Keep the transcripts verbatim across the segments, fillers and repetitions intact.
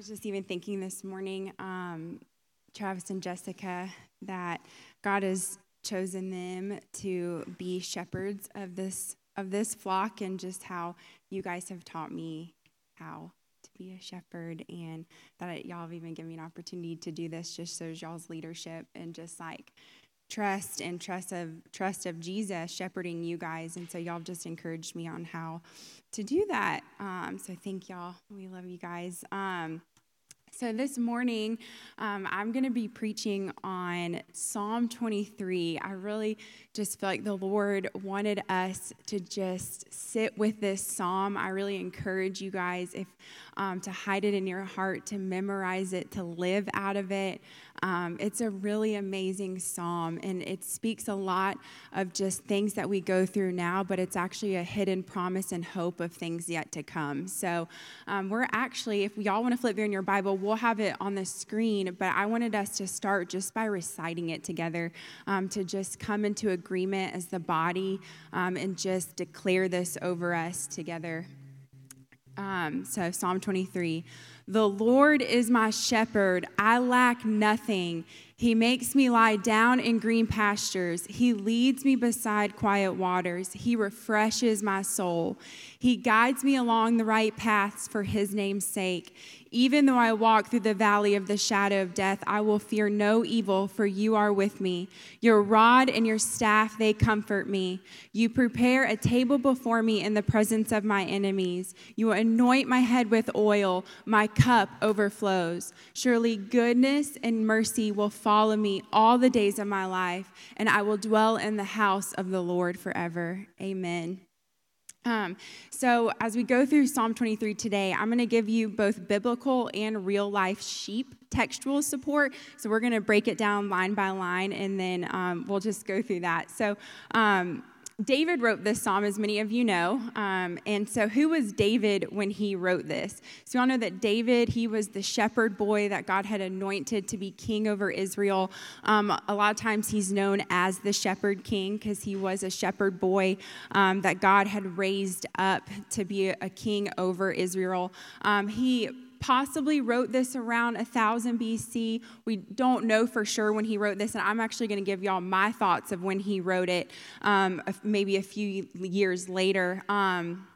was just even thinking this morning, um, Travis and Jessica, that God has chosen them to be shepherds of this of this flock, and just how you guys have taught me how to be a shepherd, and that y'all have even given me an opportunity to do this just shows y'all's leadership and just like trust and trust of trust of Jesus shepherding you guys. And so y'all have just encouraged me on how to do that. Um, so thank y'all. We love you guys. Um, So this morning, um, I'm going to be preaching on Psalm twenty-three. I really just feel like the Lord wanted us to just sit with this psalm. I really encourage you guys if um, to hide it in your heart, to memorize it, to live out of it. Um, it's a really amazing psalm, and it speaks a lot of just things that we go through now, but it's actually a hidden promise and hope of things yet to come. So um, we're actually, if y'all want to flip in your Bible, we'll have it on the screen, but I wanted us to start just by reciting it together, um, to just come into agreement as the body, um, and just declare this over us together. Um, so Psalm twenty-three, the Lord is my shepherd. I lack nothing. He makes me lie down in green pastures. He leads me beside quiet waters. He refreshes my soul. He guides me along the right paths for his name's sake. Even though I walk through the valley of the shadow of death, I will fear no evil, for you are with me. Your rod and your staff, they comfort me. You prepare a table before me in the presence of my enemies. You anoint my head with oil. My cup overflows. Surely goodness and mercy will follow me all the days of my life, and I will dwell in the house of the Lord forever. Amen. Um, so as we go through Psalm twenty-three today, I'm going to give you both biblical and real-life sheep textual support. So we're going to break it down line by line, and then um, we'll just go through that. So um, David wrote this psalm, as many of you know. Um, and so who was David when he wrote this? So we all know that David, he was the shepherd boy that God had anointed to be king over Israel. Um, a lot of times he's known as the shepherd king because he was a shepherd boy um, that God had raised up to be a king over Israel. Um, he possibly wrote this around one thousand B C. We don't know for sure when he wrote this, and I'm actually going to give y'all my thoughts of when he wrote it, um, maybe a few years later. Um,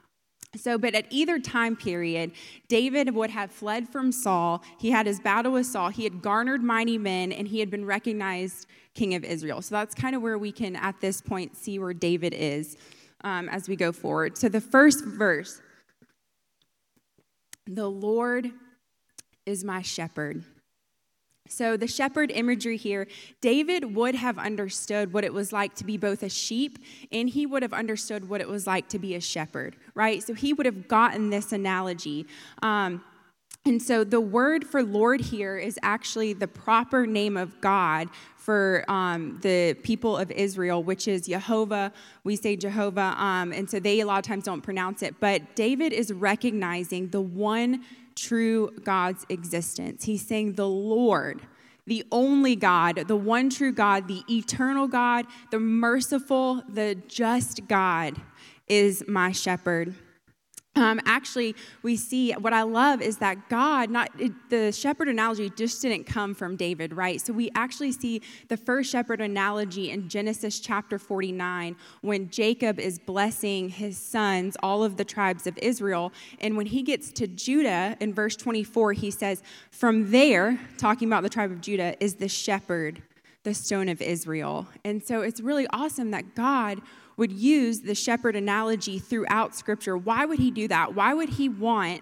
So, but at either time period, David would have fled from Saul. He had his battle with Saul. He had garnered mighty men, and he had been recognized king of Israel. So that's kind of where we can, at this point, see where David is um, as we go forward. So the first verse, the Lord is my shepherd. So the shepherd imagery here, David would have understood what it was like to be both a sheep, and he would have understood what it was like to be a shepherd, right? So he would have gotten this analogy. Um, and so the word for Lord here is actually the proper name of God for um, the people of Israel, which is Jehovah. We say Jehovah, um, and so they a lot of times don't pronounce it. But David is recognizing the one true God's existence. He's saying the Lord, the only God, the one true God, the eternal God, the merciful, the just God is my shepherd. Um, actually, we see what I love is that God, not it, the shepherd analogy just didn't come from David, right? So we actually see the first shepherd analogy in Genesis chapter forty-nine when Jacob is blessing his sons, all of the tribes of Israel. And when he gets to Judah in verse twenty-four, he says, from there, talking about the tribe of Judah, is the shepherd, the stone of Israel. And so it's really awesome that God would use the shepherd analogy throughout Scripture. Why would he do that? Why would he want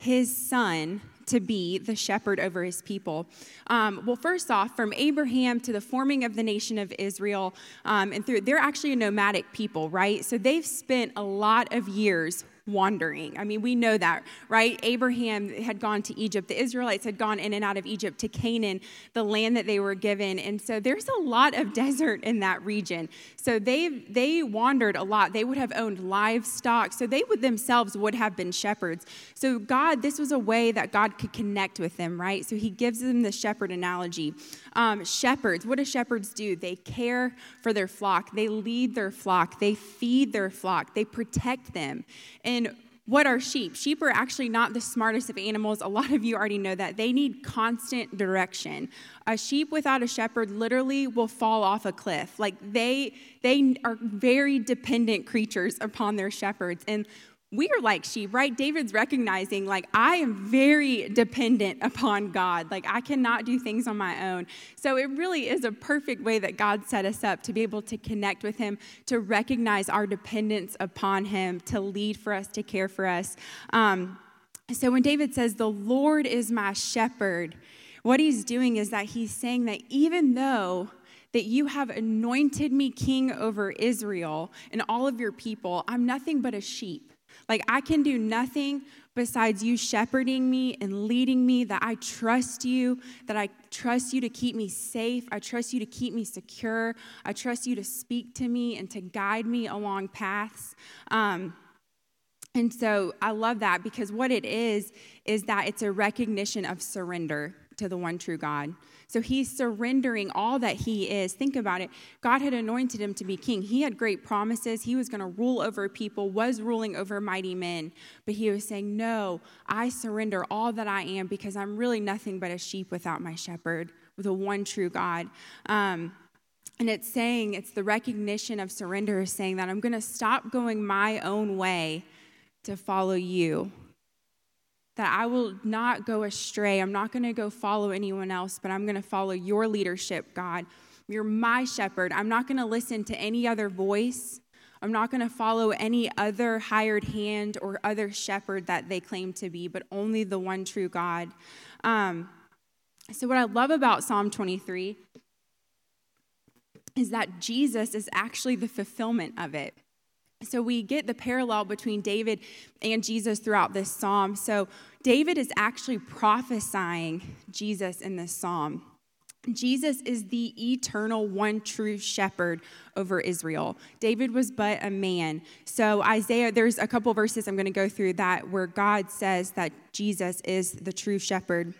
his son to be the shepherd over his people? Um, well, first off, from Abraham to the forming of the nation of Israel, um, and through, they're actually a nomadic people, right? So they've spent a lot of years wandering. I mean, we know that, right? Abraham had gone to Egypt. The Israelites had gone in and out of Egypt to Canaan, the land that they were given. And so there's a lot of desert in that region. So they they wandered a lot. They would have owned livestock. So they would themselves would have been shepherds. So God, this was a way that God could connect with them, right? So he gives them the shepherd analogy. Um, shepherds, what do shepherds do? They care for their flock. They lead their flock. They feed their flock. They protect them. And And What are sheep? Sheep are actually not the smartest of animals. A lot of you already know that. They need constant direction. A sheep without a shepherd literally will fall off a cliff. Like they they are very dependent creatures upon their shepherds. And we are like sheep, right? David's recognizing, like, I am very dependent upon God. Like, I cannot do things on my own. So it really is a perfect way that God set us up to be able to connect with him, to recognize our dependence upon him, to lead for us, to care for us. Um, so when David says, the Lord is my shepherd, what he's doing is that he's saying that even though that you have anointed me king over Israel and all of your people, I'm nothing but a sheep. Like, I can do nothing besides you shepherding me and leading me, that I trust you, that I trust you to keep me safe. I trust you to keep me secure. I trust you to speak to me and to guide me along paths. Um, and so I love that, because what it is, is that it's a recognition of surrender to the one true God. So he's surrendering all that he is. Think about it. God had anointed him to be king. He had great promises. He was going to rule over people, was ruling over mighty men. But he was saying, no, I surrender all that I am, because I'm really nothing but a sheep without my shepherd, the one true God. Um, and it's saying, it's the recognition of surrender, is saying that I'm going to stop going my own way to follow you. That I will not go astray. I'm not going to go follow anyone else, but I'm going to follow your leadership, God. You're my shepherd. I'm not going to listen to any other voice. I'm not going to follow any other hired hand or other shepherd that they claim to be, but only the one true God. Um, so what I love about Psalm twenty-three is that Jesus is actually the fulfillment of it. So we get the parallel between David and Jesus throughout this psalm. So David is actually prophesying Jesus in this psalm. Jesus is the eternal one true shepherd over Israel. David was but a man. So Isaiah, there's a couple verses I'm going to go through that where God says that Jesus is the true shepherd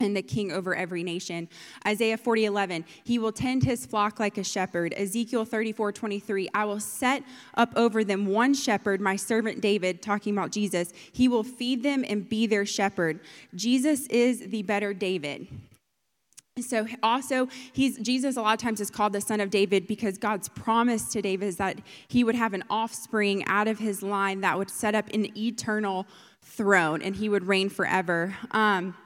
and the king over every nation. Isaiah forty eleven, he will tend his flock like a shepherd. Ezekiel thirty-four twenty-three, I will set up over them one shepherd, my servant David, talking about Jesus. He will feed them and be their shepherd. Jesus is the better David. So also, he's Jesus a lot of times is called the son of David, because God's promise to David is that he would have an offspring out of his line that would set up an eternal throne, and he would reign forever. Um,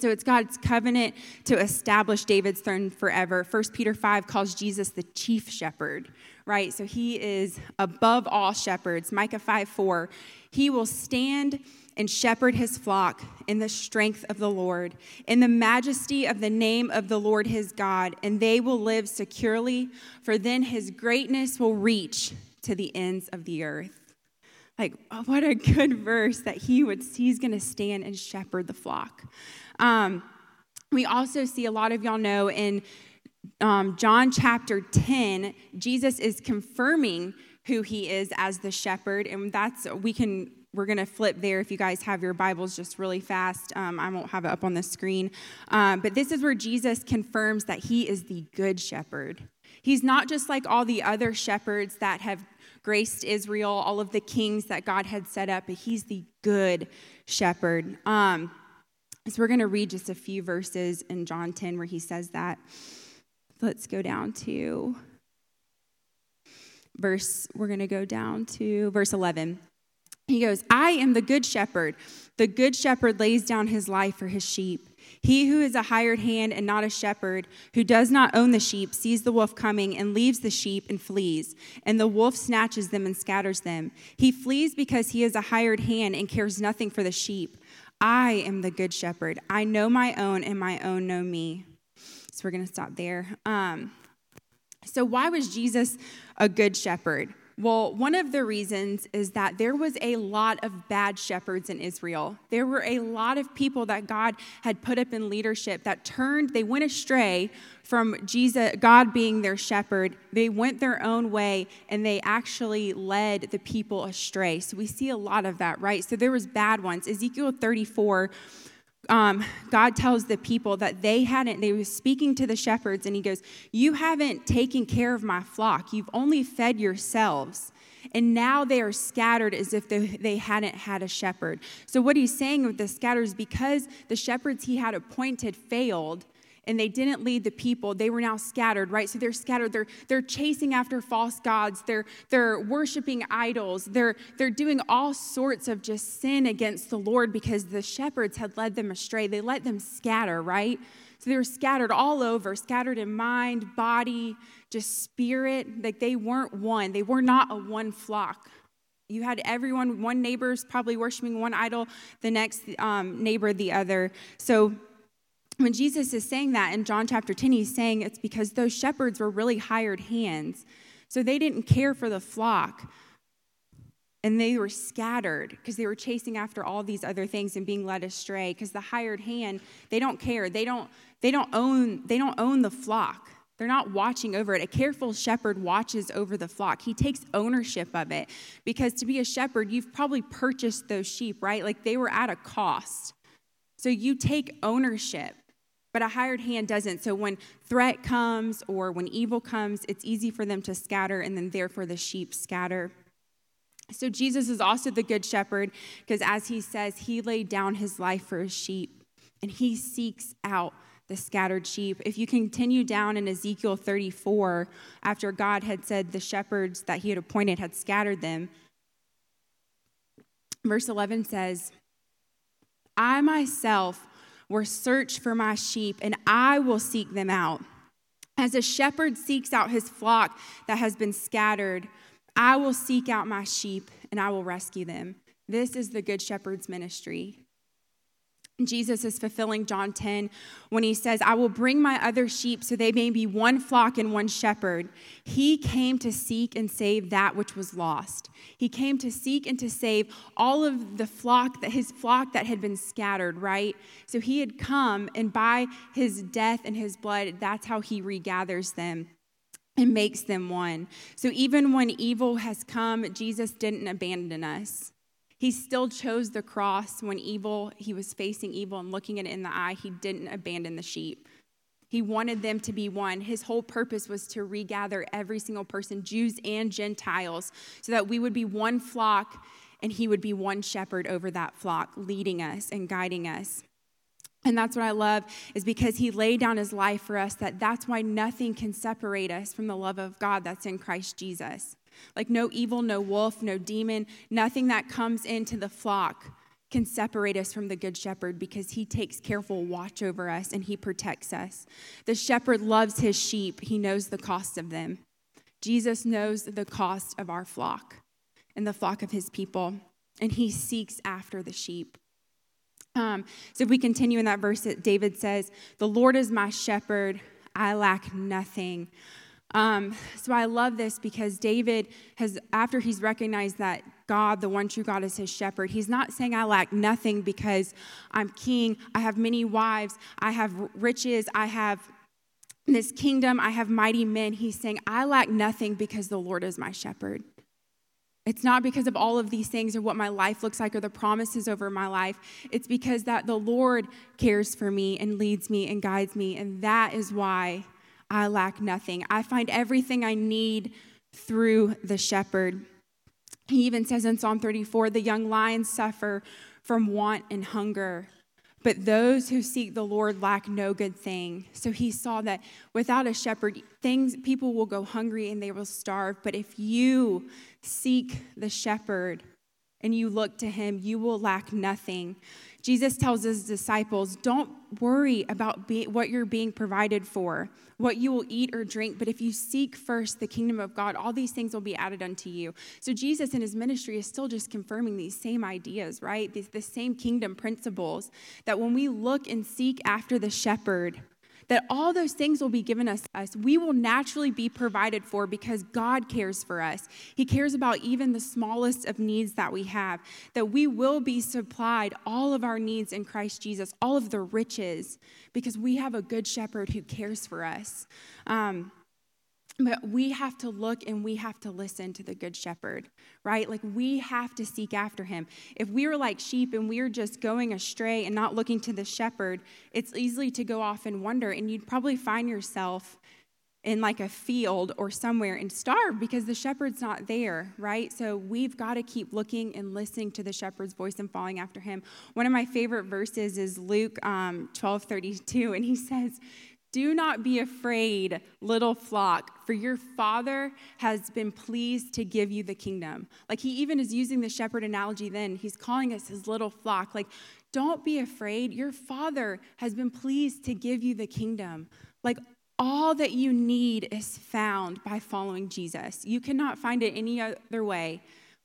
So it's God's covenant to establish David's throne forever. First Peter five calls Jesus the chief shepherd, right? So he is above all shepherds. Micah five four, he will stand and shepherd his flock in the strength of the Lord, in the majesty of the name of the Lord his God, and they will live securely, for then his greatness will reach to the ends of the earth. Like, oh, what a good verse that he would, he's going to stand and shepherd the flock. Um, we also see, a lot of y'all know, in um, John chapter ten, Jesus is confirming who he is as the shepherd. And that's, we can, we're going to flip there if you guys have your Bibles just really fast. Um, I won't have it up on the screen. Um, but this is where Jesus confirms that he is the good shepherd. He's not just like all the other shepherds that have graced Israel, all of the kings that God had set up, but he's the good shepherd. Um, so we're going to read just a few verses in John ten where he says that. Let's go down to verse, we're going to go down to verse eleven. He goes, I am the good shepherd. The good shepherd lays down his life for his sheep. He who is a hired hand and not a shepherd, who does not own the sheep, sees the wolf coming and leaves the sheep and flees, and the wolf snatches them and scatters them. He flees because he is a hired hand and cares nothing for the sheep. I am the good shepherd. I know my own, and my own know me. So we're going to stop there. Um, so why was Jesus a good shepherd? Well, one of the reasons is that there was a lot of bad shepherds in Israel. There were a lot of people that God had put up in leadership that turned, they went astray from Jesus, God being their shepherd. They went their own way, and they actually led the people astray. So we see a lot of that, right? So there was bad ones. Ezekiel thirty-four, um, God tells the people that they hadn't, they were speaking to the shepherds, and he goes, you haven't taken care of my flock. You've only fed yourselves. and now they are scattered as if they, they hadn't had a shepherd. So what he's saying with the scatters, because the shepherds he had appointed failed, and they didn't lead the people, they were now scattered, right? So they're scattered. They're they're chasing after false gods. They're they're worshiping idols. They're they're doing all sorts of just sin against the Lord because the shepherds had led them astray. They let them scatter, right? So they were scattered all over, scattered in mind, body, just spirit. Like they weren't one. They were not a one flock. You had everyone, one neighbor's probably worshiping one idol, the next um, neighbor the other. So when Jesus is saying that in John chapter ten, he's saying it's because those shepherds were really hired hands. So they didn't care for the flock. And they were scattered because they were chasing after all these other things and being led astray. Because the hired hand, they don't care. They don't, they don't own, they don't own the flock. They're not watching over it. A careful shepherd watches over the flock. He takes ownership of it. Because to be a shepherd, you've probably purchased those sheep, right? Like they were at a cost. So you take ownership. But a hired hand doesn't. So when threat comes or when evil comes, it's easy for them to scatter, and then therefore the sheep scatter. So Jesus is also the good shepherd because, as he says, he laid down his life for his sheep, and he seeks out the scattered sheep. If you continue down in Ezekiel thirty-four, after God had said the shepherds that he had appointed had scattered them, verse eleven says, I myself will search for my sheep, and I will seek them out. As a shepherd seeks out his flock that has been scattered, I will seek out my sheep, and I will rescue them. This is the Good Shepherd's ministry. Jesus is fulfilling John ten when he says, I will bring my other sheep so they may be one flock and one shepherd. He came to seek and save that which was lost. He came to seek and to save all of the flock, that his flock that had been scattered, right? So he had come, and by his death and his blood, that's how he regathers them and makes them one. So even when evil has come, Jesus didn't abandon us. He still chose the cross when evil, he was facing evil and looking it in the eye. He didn't abandon the sheep. He wanted them to be one. His whole purpose was to regather every single person, Jews and Gentiles, so that we would be one flock and he would be one shepherd over that flock, leading us and guiding us. And that's what I love, is because he laid down his life for us, that that's why nothing can separate us from the love of God that's in Christ Jesus. Like no evil, no wolf, no demon, nothing that comes into the flock can separate us from the good shepherd, because he takes careful watch over us and he protects us. The shepherd loves his sheep. He knows the cost of them. Jesus knows the cost of our flock and the flock of his people, and he seeks after the sheep. Um, so if we continue in that verse, that David says, the Lord is my shepherd, I lack nothing. Um, so I love this because David has, after he's recognized that God, the one true God, is his shepherd, he's not saying I lack nothing because I'm king, I have many wives, I have riches, I have this kingdom, I have mighty men. He's saying I lack nothing because the Lord is my shepherd. It's not because of all of these things or what my life looks like or the promises over my life. It's because that the Lord cares for me and leads me and guides me, and that is why I lack nothing. I find everything I need through the shepherd. He even says in Psalm thirty-four, the young lions suffer from want and hunger, but those who seek the Lord lack no good thing. So he saw that without a shepherd, things people will go hungry and they will starve. But if you seek the shepherd and you look to him, you will lack nothing. Jesus tells his disciples, don't worry about be- what you're being provided for, what you will eat or drink, but if you seek first the kingdom of God, all these things will be added unto you. So Jesus in his ministry is still just confirming these same ideas, right? These, the same kingdom principles, that when we look and seek after the shepherd, that all those things will be given us, us. We will naturally be provided for because God cares for us. He cares about even the smallest of needs that we have, that we will be supplied all of our needs in Christ Jesus, all of the riches, because we have a good shepherd who cares for us. Um, but we have to look and we have to listen to the good shepherd, right? Like we have to seek after him. If we were like sheep and we were just going astray and not looking to the shepherd, it's easy to go off and wander, and you'd probably find yourself in like a field or somewhere and starve because the shepherd's not there, right? So we've got to keep looking and listening to the shepherd's voice and following after him. One of my favorite verses is Luke um, twelve thirty-two, and he says, "Do not be afraid, little flock, for your Father has been pleased to give you the kingdom." Like, he even is using the shepherd analogy then. He's calling us his little flock. Like, don't be afraid. Your Father has been pleased to give you the kingdom. Like, all that you need is found by following Jesus. You cannot find it any other way,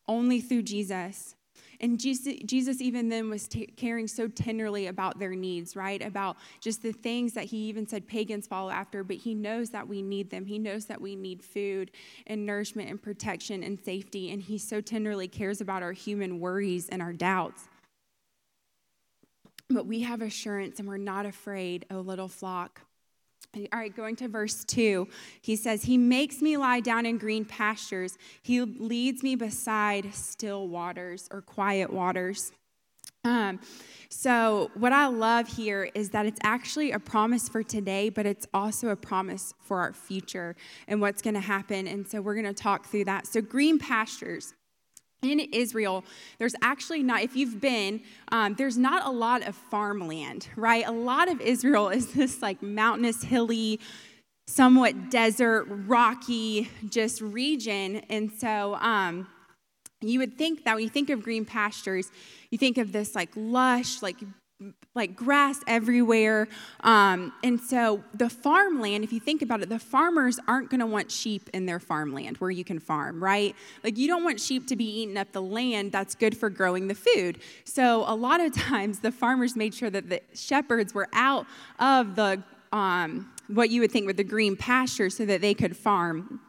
only through Jesus. And Jesus even then was t- caring so tenderly about their needs, right? About just the things that he even said pagans follow after, but he knows that we need them. He knows that we need food and nourishment and protection and safety, and he so tenderly cares about our human worries and our doubts. But we have assurance, and we're not afraid, O little flock. All right, going to verse two, he says, "He makes me lie down in green pastures. He leads me beside still waters," or quiet waters. Um, so what I love here is that it's actually a promise for today, but it's also a promise for our future and what's going to happen. And so we're going to talk through that. So green pastures. In Israel, there's actually not, if you've been, um, there's not a lot of farmland, right? A lot of Israel is this like mountainous, hilly, somewhat desert, rocky, just region. And so um, you would think that when you think of green pastures, you think of this like lush, like like grass everywhere. Um, and so the farmland, if you think about it, the farmers aren't going to want sheep in their farmland where you can farm, right? Like, you don't want sheep to be eating up the land that's good for growing the food. So a lot of times the farmers made sure that the shepherds were out of the, um, what you would think with the green pasture so that they could farm.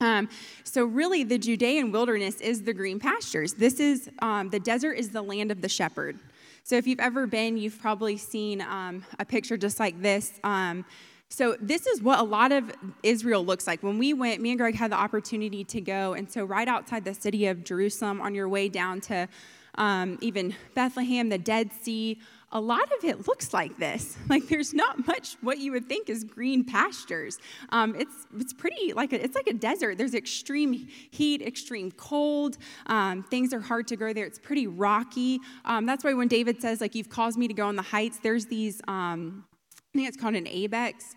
Um, so really the Judean wilderness is the green pastures. This is, um, the desert is the land of the shepherd. So if you've ever been, you've probably seen um, a picture just like this. Um, so this is what a lot of Israel looks like. When we went, me and Greg had the opportunity to go. And so right outside the city of Jerusalem, on your way down to um, even Bethlehem, the Dead Sea, a lot of it looks like this. Like, there's not much what you would think is green pastures. Um, it's it's pretty, like a, it's like a desert. There's extreme heat, extreme cold. Um, things are hard to grow there. It's pretty rocky. Um, that's why when David says, like, "You've caused me to go on the heights," there's these, um, I think it's called an ibex,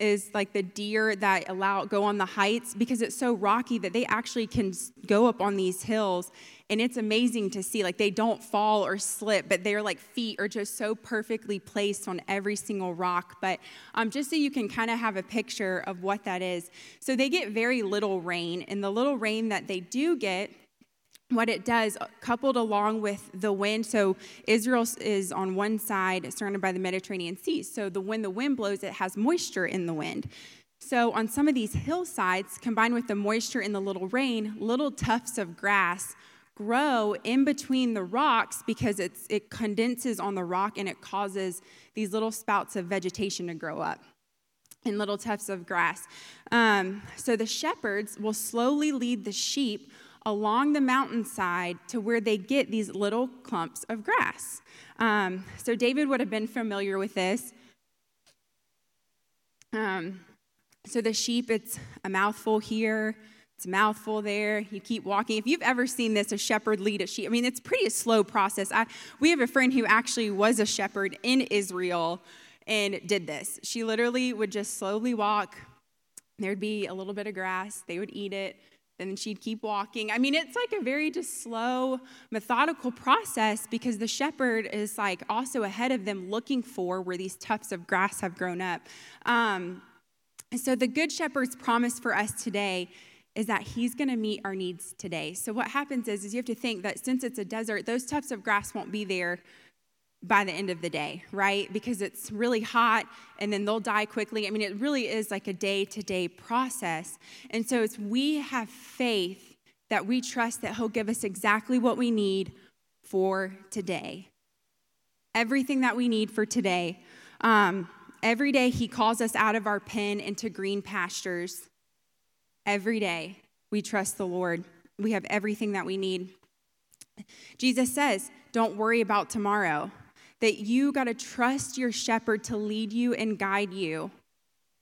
is like the deer that allow go on the heights because it's so rocky that they actually can go up on these hills. And it's amazing to see, like, they don't fall or slip, but their like feet are just so perfectly placed on every single rock. But um, just so you can kind of have a picture of what that is. So they get very little rain, and the little rain that they do get, what it does, coupled along with the wind, so Israel is on one side surrounded by the Mediterranean Sea. So the when the wind blows, it has moisture in the wind. So on some of these hillsides, combined with the moisture and the little rain, little tufts of grass grow in between the rocks because it's it condenses on the rock, and it causes these little spouts of vegetation to grow up and little tufts of grass. Um, so the shepherds will slowly lead the sheep along the mountainside to where they get these little clumps of grass. Um, so David would have been familiar with this. Um, so the sheep, it's a mouthful here, it's a mouthful there. You keep walking. If you've ever seen this, a shepherd lead a sheep. I mean, it's pretty a slow process. I, we have a friend who actually was a shepherd in Israel and did this. She literally would just slowly walk. There'd be a little bit of grass. They would eat it. Then she'd keep walking. I mean, it's like a very just slow, methodical process because the shepherd is like also ahead of them looking for where these tufts of grass have grown up. Um, and so the good shepherd's promise for us today is that he's going to meet our needs today. So what happens is, is you have to think that since it's a desert, those tufts of grass won't be there by the end of the day, right? Because it's really hot, and then they'll die quickly. I mean, it really is like a day-to-day process. And so it's we have faith that we trust that he'll give us exactly what we need for today. Everything that we need for today. Um, every day he calls us out of our pen into green pastures. Every day we trust the Lord. We have everything that we need. Jesus says, don't worry about tomorrow. That you got to trust your shepherd to lead you and guide you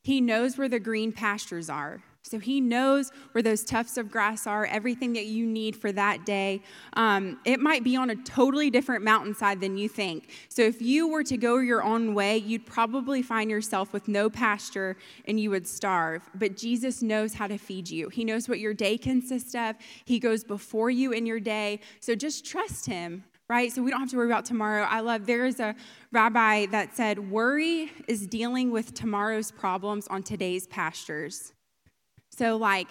He knows where the green pastures are. So he knows where those tufts of grass are, everything that you need for that day. Um, it might be on a totally different mountainside than you think. So if you were to go your own way, you'd probably find yourself with no pasture and you would starve. But Jesus knows how to feed you. He knows what your day consists of. He goes before you in your day. So just trust him, right? So we don't have to worry about tomorrow. I love, there is a rabbi that said, worry is dealing with tomorrow's problems on today's pastures. So, like,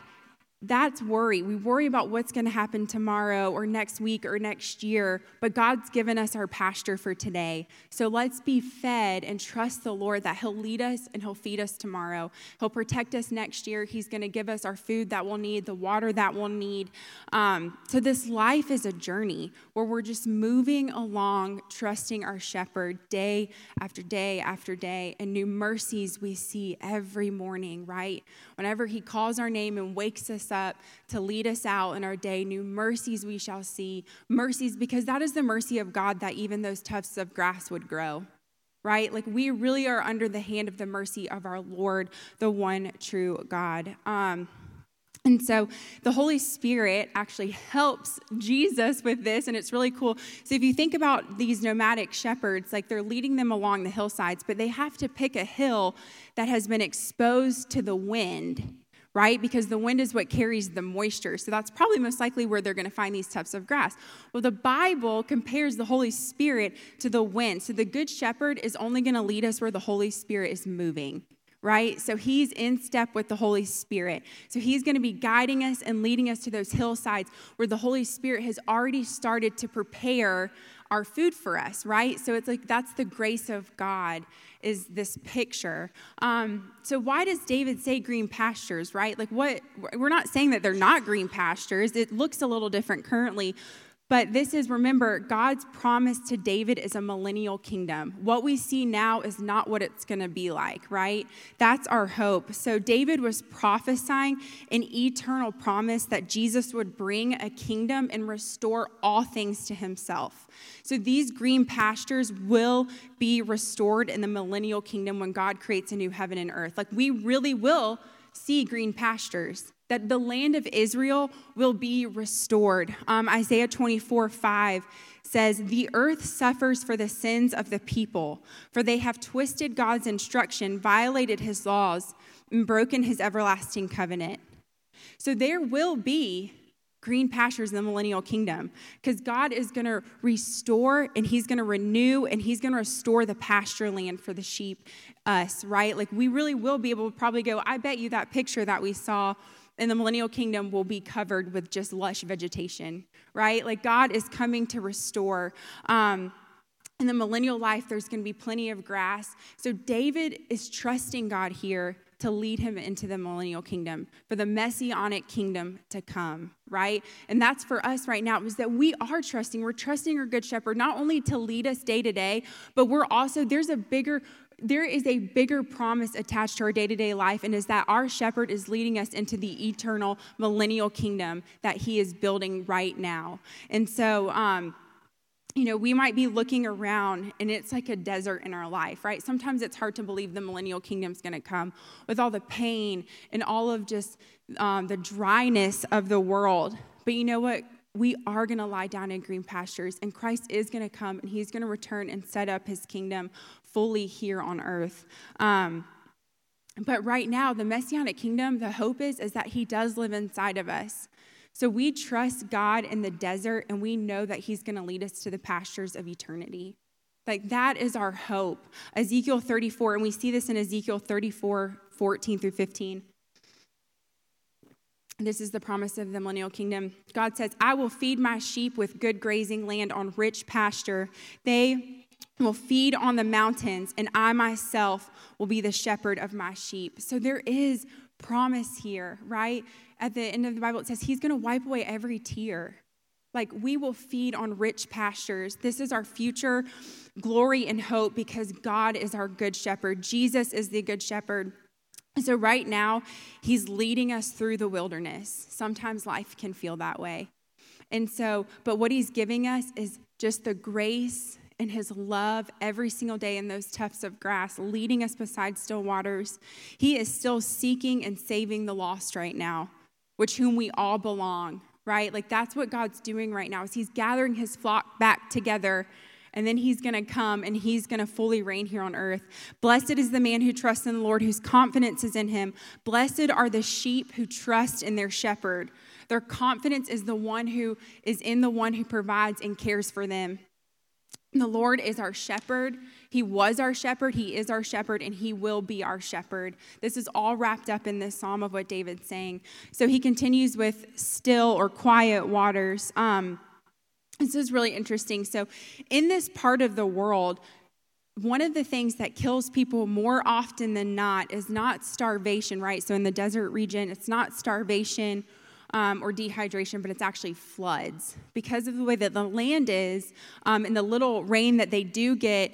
that's worry. We worry about what's going to happen tomorrow or next week or next year, but God's given us our pasture for today. So let's be fed and trust the Lord that he'll lead us and he'll feed us tomorrow. He'll protect us next year. He's going to give us our food that we'll need, the water that we'll need. Um, so this life is a journey where we're just moving along, trusting our shepherd day after day after day, and new mercies we see every morning, right? Whenever he calls our name and wakes us up to lead us out in our day, new mercies we shall see. Mercies, because that is the mercy of God, that even those tufts of grass would grow, right? Like, we really are under the hand of the mercy of our Lord, the one true God. Um, and so the Holy Spirit actually helps Jesus with this, and it's really cool. So if you think about these nomadic shepherds, like, they're leading them along the hillsides, but they have to pick a hill that has been exposed to the wind, right? Because the wind is what carries the moisture. So that's probably most likely where they're going to find these tufts of grass. Well, the Bible compares the Holy Spirit to the wind. So the good shepherd is only going to lead us where the Holy Spirit is moving, right? So he's in step with the Holy Spirit. So he's going to be guiding us and leading us to those hillsides where the Holy Spirit has already started to prepare our food for us, right? So it's like, that's the grace of God, is this picture. Um, so why does David say green pastures, right? Like, what, we're not saying that they're not green pastures. It looks a little different currently. But this is, remember, God's promise to David is a millennial kingdom. What we see now is not what it's going to be like, right? That's our hope. So David was prophesying an eternal promise that Jesus would bring a kingdom and restore all things to himself. So these green pastures will be restored in the millennial kingdom when God creates a new heaven and earth. Like, we really will see green pastures, that the land of Israel will be restored. Um, Isaiah twenty-four five says, "The earth suffers for the sins of the people, for they have twisted God's instruction, violated his laws, and broken his everlasting covenant." So there will be green pastures in the millennial kingdom, because God is going to restore, and he's going to renew, and he's going to restore the pasture land for the sheep, us, right? Like, we really will be able to probably go, I bet you that picture that we saw in the millennial kingdom will be covered with just lush vegetation, right? Like, God is coming to restore. Um, in the millennial life, there's going to be plenty of grass. So David is trusting God here to lead him into the millennial kingdom, for the messianic kingdom to come, right? And that's for us right now, is that we are trusting. We're trusting our good shepherd, not only to lead us day to day, but we're also, there's a bigger, there is a bigger promise attached to our day-to-day life, and is that our shepherd is leading us into the eternal millennial kingdom that he is building right now. And so, um, you know, we might be looking around and it's like a desert in our life, right? Sometimes it's hard to believe the millennial kingdom's going to come with all the pain and all of just um, the dryness of the world. But you know what? We are going to lie down in green pastures, and Christ is going to come, and he's going to return and set up his kingdom fully here on earth. Um, but right now, the messianic kingdom, the hope is, is that he does live inside of us. So we trust God in the desert, and we know that he's going to lead us to the pastures of eternity. Like, that is our hope. Ezekiel thirty-four, and we see this in Ezekiel thirty-four, fourteen through fifteen. This is the promise of the millennial kingdom. God says, "I will feed my sheep with good grazing land on rich pasture. They will feed on the mountains, and I myself will be the shepherd of my sheep." So there is promise here, right? At the end of the Bible, it says he's going to wipe away every tear. Like, we will feed on rich pastures. This is our future glory and hope, because God is our good shepherd. Jesus is the good shepherd. So right now, he's leading us through the wilderness. Sometimes life can feel that way. And so, but what he's giving us is just the grace and his love every single day in those tufts of grass, leading us beside still waters. He is still seeking and saving the lost right now, which whom we all belong, right? Like, that's what God's doing right now, is he's gathering his flock back together, and then he's going to come and he's going to fully reign here on earth. Blessed is the man who trusts in the Lord, whose confidence is in him. Blessed are the sheep who trust in their shepherd. Their confidence is the one who is in the one who provides and cares for them. The Lord is our shepherd. He was our shepherd. He is our shepherd, and he will be our shepherd. This is all wrapped up in this psalm of what David's saying. So he continues with still or quiet waters. Um, this is really interesting. So in this part of the world, one of the things that kills people more often than not is not starvation, right? So in the desert region, it's not starvation Um, or dehydration, but it's actually floods. Because of the way that the land is, um, and the little rain that they do get,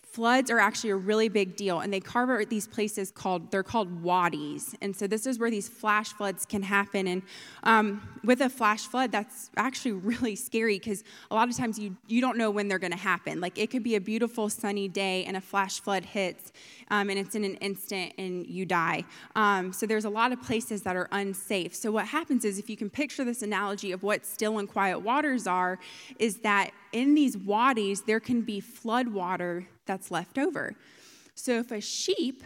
floods are actually a really big deal. And they carve out these places called, they're called wadis. And so this is where these flash floods can happen. And um, with a flash flood, that's actually really scary, because a lot of times you, you don't know when they're going to happen. Like, it could be a beautiful sunny day and a flash flood hits, um, and it's in an instant and you die. Um, so there's a lot of places that are unsafe. So what happens is, if you can picture this analogy of what still and quiet waters are, is that in these wadis, there can be flood water that's left over. So if a sheep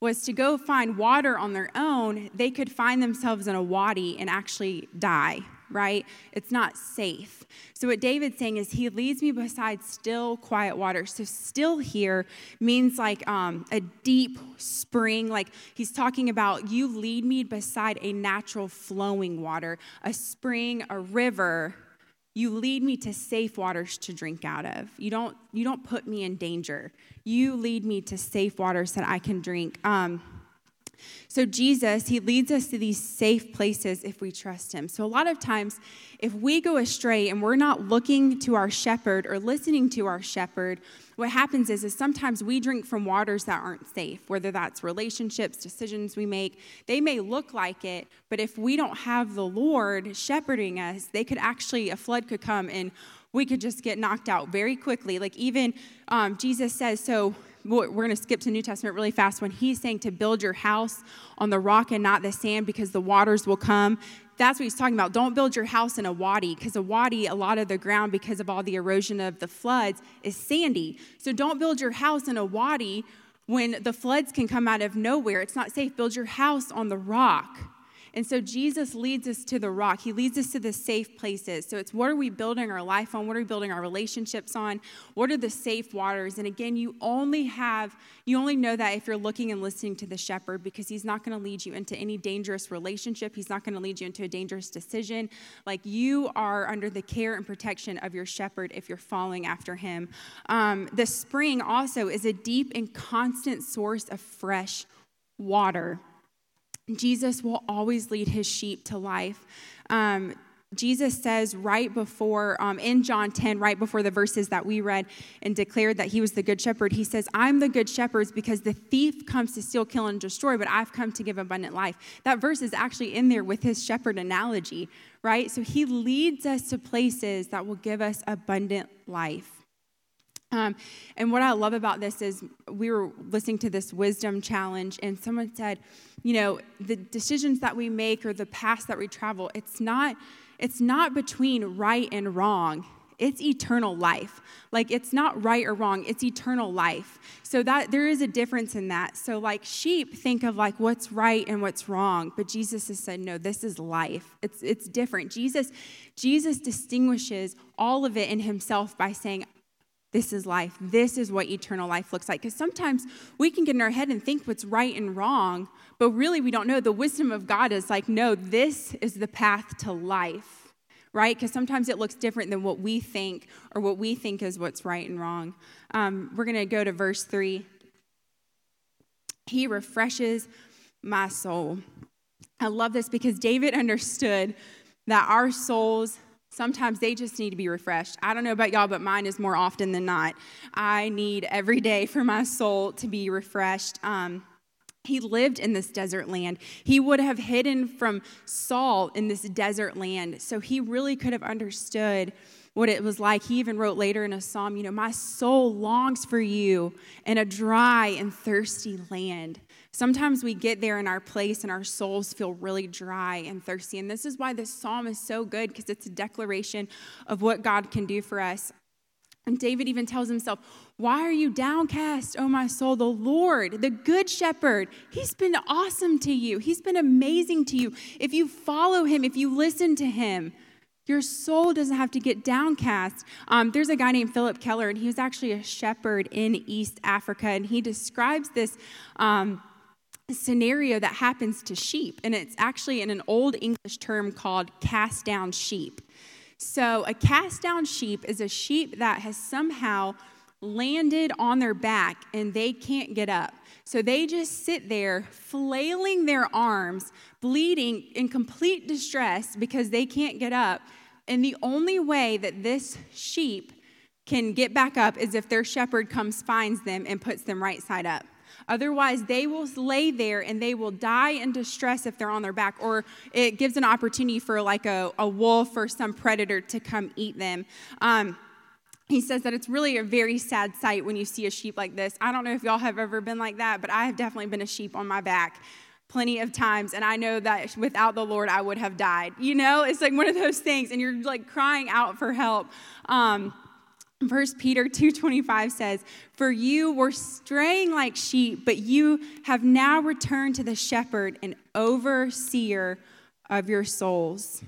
was to go find water on their own, they could find themselves in a wadi and actually die, right? It's not safe. So what David's saying is, he leads me beside still, quiet water. So still here means like um, a deep spring. Like, he's talking about, you lead me beside a natural flowing water, a spring, a river. You lead me to safe waters to drink out of. You don't you don't put me in danger. You lead me to safe waters that I can drink. Um, so Jesus, he leads us to these safe places if we trust him. So a lot of times, if we go astray and we're not looking to our shepherd or listening to our shepherd, what happens is, is sometimes we drink from waters that aren't safe, whether that's relationships, decisions we make. They may look like it, but if we don't have the Lord shepherding us, they could actually, a flood could come and we could just get knocked out very quickly. Like, even um, Jesus says, so we're going to skip to New Testament really fast. When he's saying to build your house on the rock and not the sand, because the waters will come. That's what he's talking about. Don't build your house in a wadi, because a wadi, a lot of the ground, because of all the erosion of the floods, is sandy. So don't build your house in a wadi when the floods can come out of nowhere. It's not safe. Build your house on the rock. And so Jesus leads us to the rock. He leads us to the safe places. So it's, what are we building our life on? What are we building our relationships on? What are the safe waters? And again, you only have, you only know that if you're looking and listening to the shepherd, because he's not going to lead you into any dangerous relationship. He's not going to lead you into a dangerous decision. Like, you are under the care and protection of your shepherd if you're following after him. Um, the spring also is a deep and constant source of fresh water. Jesus will always lead his sheep to life. Um, Jesus says right before, um, in John ten, right before the verses that we read and declared that he was the good shepherd, he says, I'm the good shepherd, because the thief comes to steal, kill, and destroy, but I've come to give abundant life. That verse is actually in there with his shepherd analogy, right? So he leads us to places that will give us abundant life. Um, and what I love about this is, we were listening to this wisdom challenge, and someone said, you know, the decisions that we make or the paths that we travel, it's not, it's not between right and wrong. It's eternal life. Like, it's not right or wrong. It's eternal life. So that there is a difference in that. So like, sheep think of like what's right and what's wrong. But Jesus has said, no, this is life. It's it's different. Jesus, Jesus distinguishes all of it in himself by saying, this is life. This is what eternal life looks like. Because sometimes we can get in our head and think what's right and wrong, but really we don't know. The wisdom of God is like, no, this is the path to life, right? Because sometimes it looks different than what we think, or what we think is what's right and wrong. Um, we're going to go to verse three. He refreshes my soul. I love this, because David understood that our souls, sometimes they just need to be refreshed. I don't know about y'all, but mine is more often than not. I need every day for my soul to be refreshed. Um, he lived in this desert land. He would have hidden from Saul in this desert land. So he really could have understood what it was like. He even wrote later in a psalm, you know, my soul longs for you in a dry and thirsty land. Sometimes we get there in our place and our souls feel really dry and thirsty. And this is why this psalm is so good, because it's a declaration of what God can do for us. And David even tells himself, why are you downcast, oh my soul? The Lord, the good shepherd, he's been awesome to you. He's been amazing to you. If you follow him, if you listen to him, your soul doesn't have to get downcast. Um, there's a guy named Philip Keller, and he was actually a shepherd in East Africa. And he describes this um, scenario that happens to sheep. And it's actually in an old English term called cast down sheep. So a cast down sheep is a sheep that has somehow landed on their back and they can't get up. So they just sit there flailing their arms, bleeding in complete distress because they can't get up. And the only way that this sheep can get back up is if their shepherd comes, finds them, and puts them right side up. Otherwise, they will lay there and they will die in distress if they're on their back, or it gives an opportunity for like a, a wolf or some predator to come eat them. Um, he says that it's really a very sad sight when you see a sheep like this. I don't know if y'all have ever been like that, but I have definitely been a sheep on my back plenty of times, and I know that without the Lord, I would have died. You know, it's like one of those things, and you're like crying out for help. Um First Peter two twenty-five says, for you were straying like sheep, but you have now returned to the shepherd and overseer of your souls.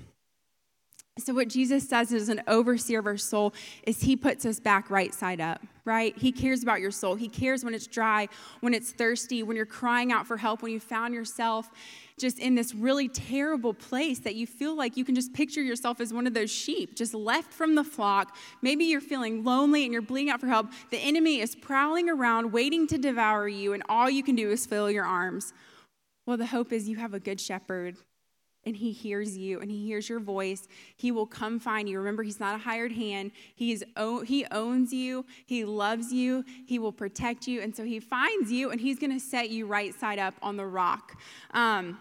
So what Jesus says as an overseer of our soul is he puts us back right side up, right? He cares about your soul. He cares when it's dry, when it's thirsty, when you're crying out for help, when you found yourself just in this really terrible place that you feel like you can just picture yourself as one of those sheep just left from the flock. Maybe you're feeling lonely and you're bleeding out for help. The enemy is prowling around waiting to devour you, and all you can do is fill your arms. Well, the hope is you have a good shepherd. And he hears you, and he hears your voice. He will come find you. Remember, he's not a hired hand. He is he owns you. He loves you. He will protect you. And so he finds you, and he's going to set you right side up on the rock. Um,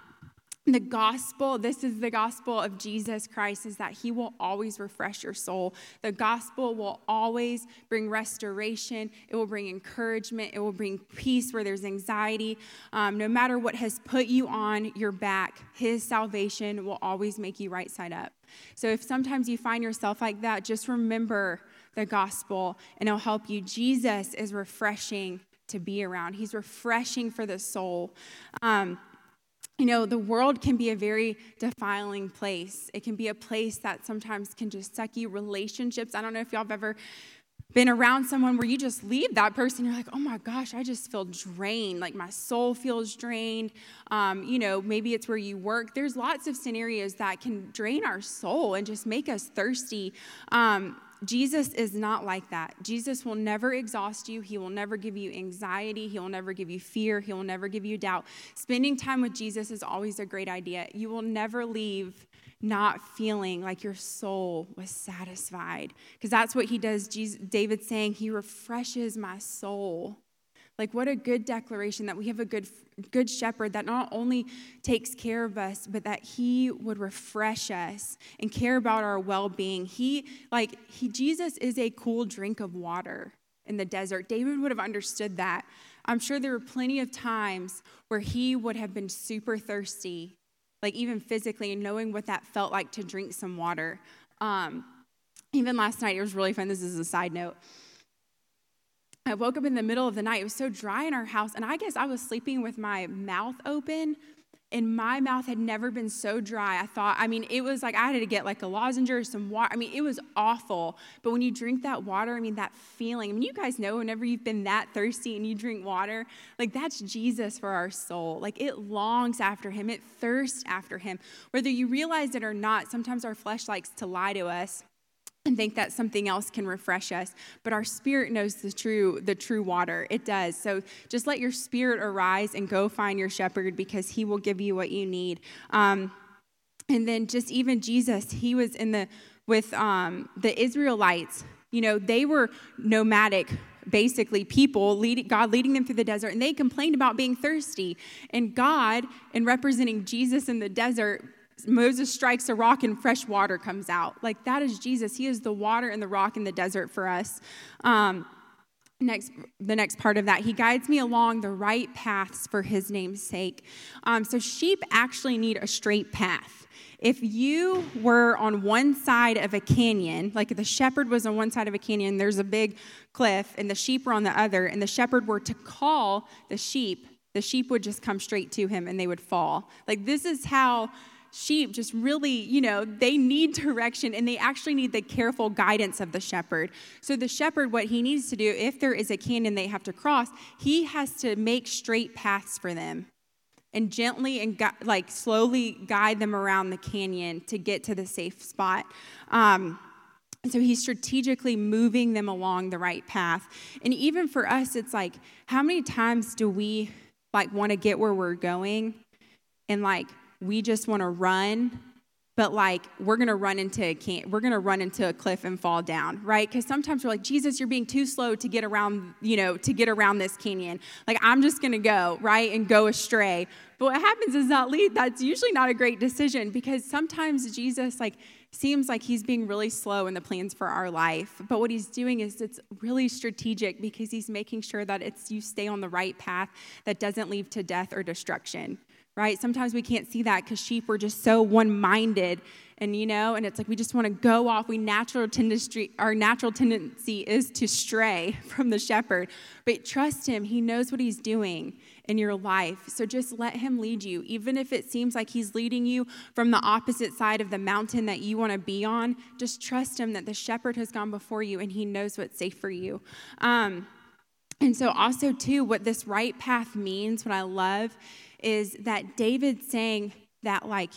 the gospel, this is the gospel of Jesus Christ, is that he will always refresh your soul. The gospel will always bring restoration. It will bring encouragement. It will bring peace where there's anxiety. Um, no matter what has put you on your back, his salvation will always make you right side up. So if sometimes you find yourself like that, just remember the gospel and it'll help you. Jesus is refreshing to be around. He's refreshing for the soul. Um, You know, the world can be a very defiling place. It can be a place that sometimes can just suck you. Relationships, I don't know if y'all have ever been around someone where you just leave that person. You're like, oh my gosh, I just feel drained. Like my soul feels drained. Um, you know, maybe it's where you work. There's lots of scenarios that can drain our soul and just make us thirsty. Um, Jesus is not like that. Jesus will never exhaust you. He will never give you anxiety. He will never give you fear. He will never give you doubt. Spending time with Jesus is always a great idea. You will never leave not feeling like your soul was satisfied, because that's what he does. Jesus, David's saying, he refreshes my soul. Like, what a good declaration that we have a good good shepherd that not only takes care of us, but that he would refresh us and care about our well-being. He, like, he, Jesus is a cool drink of water in the desert. David would have understood that. I'm sure there were plenty of times where he would have been super thirsty, like even physically, and knowing what that felt like to drink some water. Um, even last night, it was really fun. This is a side note. I woke up in the middle of the night. It was so dry in our house, and I guess I was sleeping with my mouth open, and my mouth had never been so dry. I thought, I mean, it was like I had to get like a lozenge or some water. I mean, it was awful. But when you drink that water, I mean, that feeling. I mean, you guys know whenever you've been that thirsty and you drink water, like that's Jesus for our soul. Like it longs after him. It thirsts after him. Whether you realize it or not, sometimes our flesh likes to lie to us and think that something else can refresh us. But our spirit knows the true the true water. It does. So just let your spirit arise and go find your shepherd, because he will give you what you need. Um, and then just even Jesus, he was in the with um, the Israelites. You know, they were nomadic, basically, people, lead, God leading them through the desert, and they complained about being thirsty. And God, in representing Jesus in the desert, Moses strikes a rock and fresh water comes out. Like, that is Jesus. He is the water and the rock in the desert for us. Um, next, the next part of that, he guides me along the right paths for his name's sake. Um, so sheep actually need a straight path. If you were on one side of a canyon, like if the shepherd was on one side of a canyon, there's a big cliff, and the sheep were on the other, and the shepherd were to call the sheep, the sheep would just come straight to him, and they would fall. Like, this is how sheep just really, you know, they need direction, and they actually need the careful guidance of the shepherd. So the shepherd, what he needs to do, if there is a canyon they have to cross, he has to make straight paths for them, and gently and gu- like slowly guide them around the canyon to get to the safe spot. Um, so he's strategically moving them along the right path. And even for us, it's like, how many times do we like want to get where we're going, and like we just want to run, but like we're gonna run into a can- we're gonna run into a cliff and fall down, right? Because sometimes we're like, Jesus, you're being too slow to get around, you know, to get around this canyon. Like, I'm just gonna go, right, and go astray. But what happens is not lead. That's usually not a great decision, because sometimes Jesus like seems like he's being really slow in the plans for our life. But what he's doing is it's really strategic, because he's making sure that it's you stay on the right path that doesn't lead to death or destruction. Right? Sometimes we can't see that because sheep are just so one-minded, and you know, and it's like we just want to go off. We natural tendency, our natural tendency is to stray from the shepherd, but trust him. He knows what he's doing in your life. So just let him lead you, even if it seems like he's leading you from the opposite side of the mountain that you want to be on. Just trust him that the shepherd has gone before you, and he knows what's safe for you. Um, and so also too, what this right path means, what I love, is that David saying that, like,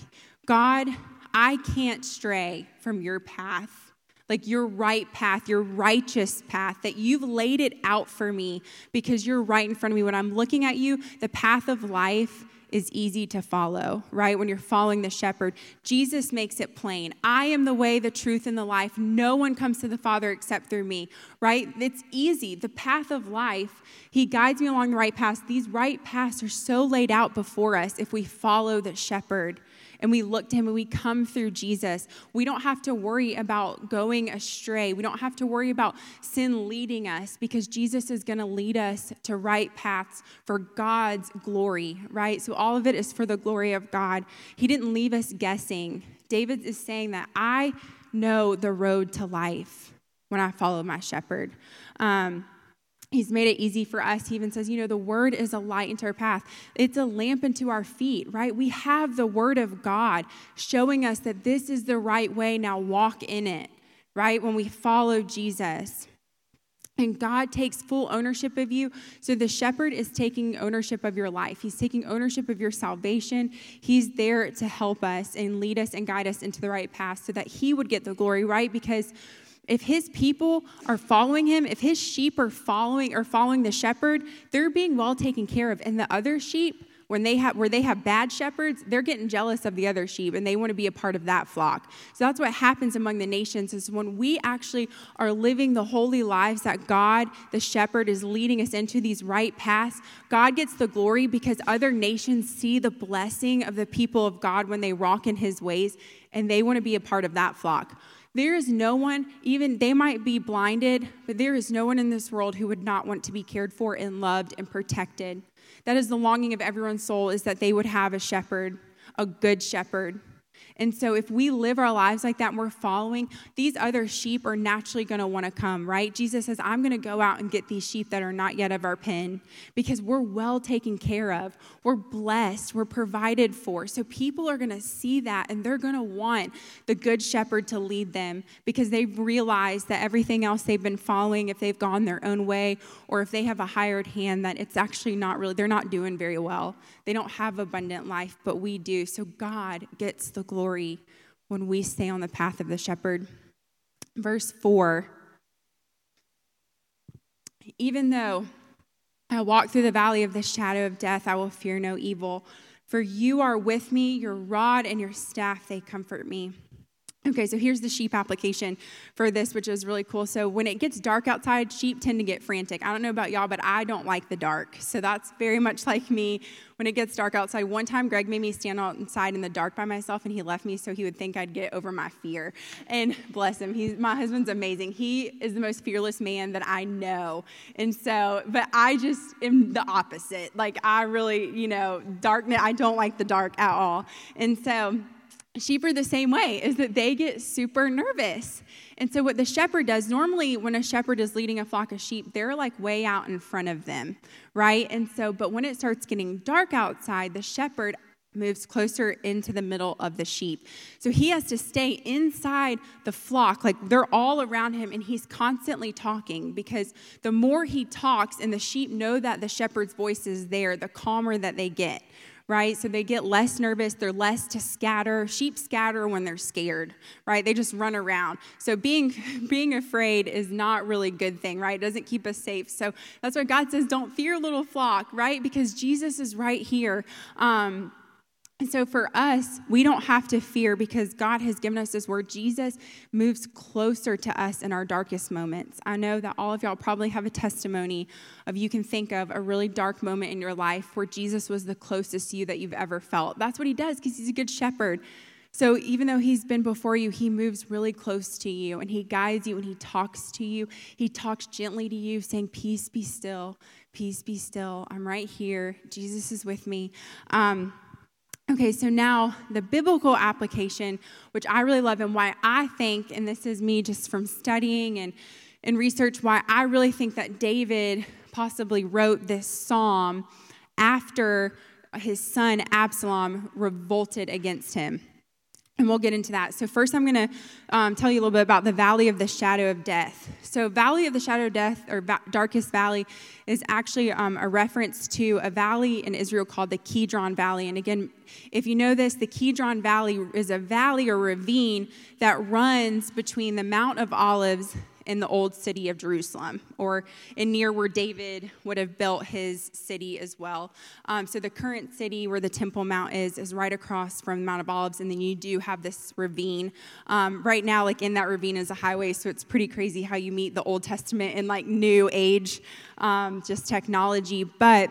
God, I can't stray from your path, like your right path, your righteous path, that you've laid it out for me, because you're right in front of me. When I'm looking at you, the path of life is easy to follow, right? When you're following the shepherd, Jesus makes it plain. I am the way, the truth, and the life. No one comes to the Father except through me, right? It's easy. The path of life, he guides me along the right paths. These right paths are so laid out before us if we follow the shepherd and we look to him and we come through Jesus. We don't have to worry about going astray. We don't have to worry about sin leading us, because Jesus is going to lead us to right paths for God's glory, right? So all of it is for the glory of God. He didn't leave us guessing. David is saying that I know the road to life when I follow my shepherd. Um, he's made it easy for us. He even says, you know, the word is a light into our path. It's a lamp into our feet, right? We have the word of God showing us that this is the right way. Now walk in it, right? When we follow Jesus. And God takes full ownership of you. So the shepherd is taking ownership of your life. He's taking ownership of your salvation. He's there to help us and lead us and guide us into the right path so that he would get the glory, right? Because if his people are following him, if his sheep are following or following the shepherd, they're being well taken care of. And the other sheep, when they have where they have bad shepherds, they're getting jealous of the other sheep, and they want to be a part of that flock. So that's what happens among the nations, is when we actually are living the holy lives that God, the shepherd, is leading us into these right paths, God gets the glory, because other nations see the blessing of the people of God when they walk in his ways, and they want to be a part of that flock. There is no one, even they might be blinded, but there is no one in this world who would not want to be cared for and loved and protected. That is the longing of everyone's soul, is that they would have a shepherd, a good shepherd. And so if we live our lives like that and we're following, these other sheep are naturally going to want to come, right? Jesus says, I'm going to go out and get these sheep that are not yet of our pen, because we're well taken care of. We're blessed. We're provided for. So people are going to see that, and they're going to want the good shepherd to lead them, because they've realized that everything else they've been following, if they've gone their own way or if they have a hired hand, that it's actually not really, they're not doing very well. They don't have abundant life, but we do. So God gets the glory when we stay on the path of the shepherd. Verse four, even though I walk through the valley of the shadow of death, I will fear no evil, for you are with me, your rod and your staff, they comfort me. Okay, so here's the sheep application for this, which is really cool. So when it gets dark outside, sheep tend to get frantic. I don't know about y'all, but I don't like the dark. So that's very much like me when it gets dark outside. One time, Greg made me stand outside in the dark by myself, and he left me so he would think I'd get over my fear. And bless him. He's, my husband's amazing. He is the most fearless man that I know. And so, but I just am the opposite. Like, I really, you know, darkness, I don't like the dark at all. And so sheep are the same way, is that they get super nervous. And so what the shepherd does, normally when a shepherd is leading a flock of sheep, they're like way out in front of them, right? And so, but when it starts getting dark outside, the shepherd moves closer into the middle of the sheep. So he has to stay inside the flock. Like, they're all around him, and he's constantly talking, because the more he talks and the sheep know that the shepherd's voice is there, the calmer that they get. Right? So they get less nervous. They're less to scatter. Sheep scatter when they're scared, right? They just run around. So being being afraid is not really a good thing, right? It doesn't keep us safe. So that's why God says, don't fear, little flock, right? Because Jesus is right here. Um, and so for us, we don't have to fear, because God has given us this word. Jesus moves closer to us in our darkest moments. I know that all of y'all probably have a testimony of, you can think of a really dark moment in your life where Jesus was the closest to you that you've ever felt. That's what he does, because he's a good shepherd. So even though he's been before you, he moves really close to you, and he guides you, and he talks to you. He talks gently to you, saying, peace be still, peace be still. I'm right here. Jesus is with me. Um, Okay, so now the biblical application, which I really love, and why I think, and this is me just from studying and, and research, why I really think that David possibly wrote this psalm after his son Absalom revolted against him. And we'll get into that. So first I'm going to um, tell you a little bit about the Valley of the Shadow of Death. So Valley of the Shadow of Death, or va- Darkest Valley, is actually um, a reference to a valley in Israel called the Kidron Valley. And again, if you know this, the Kidron Valley is a valley or ravine that runs between the Mount of Olives in the old city of Jerusalem, or in near where David would have built his city as well. Um, so the current city where the Temple Mount is, is right across from Mount of Olives, and then you do have this ravine. Um, right now, like, in that ravine is a highway, so it's pretty crazy how you meet the Old Testament and, like, new age, um, just technology. But,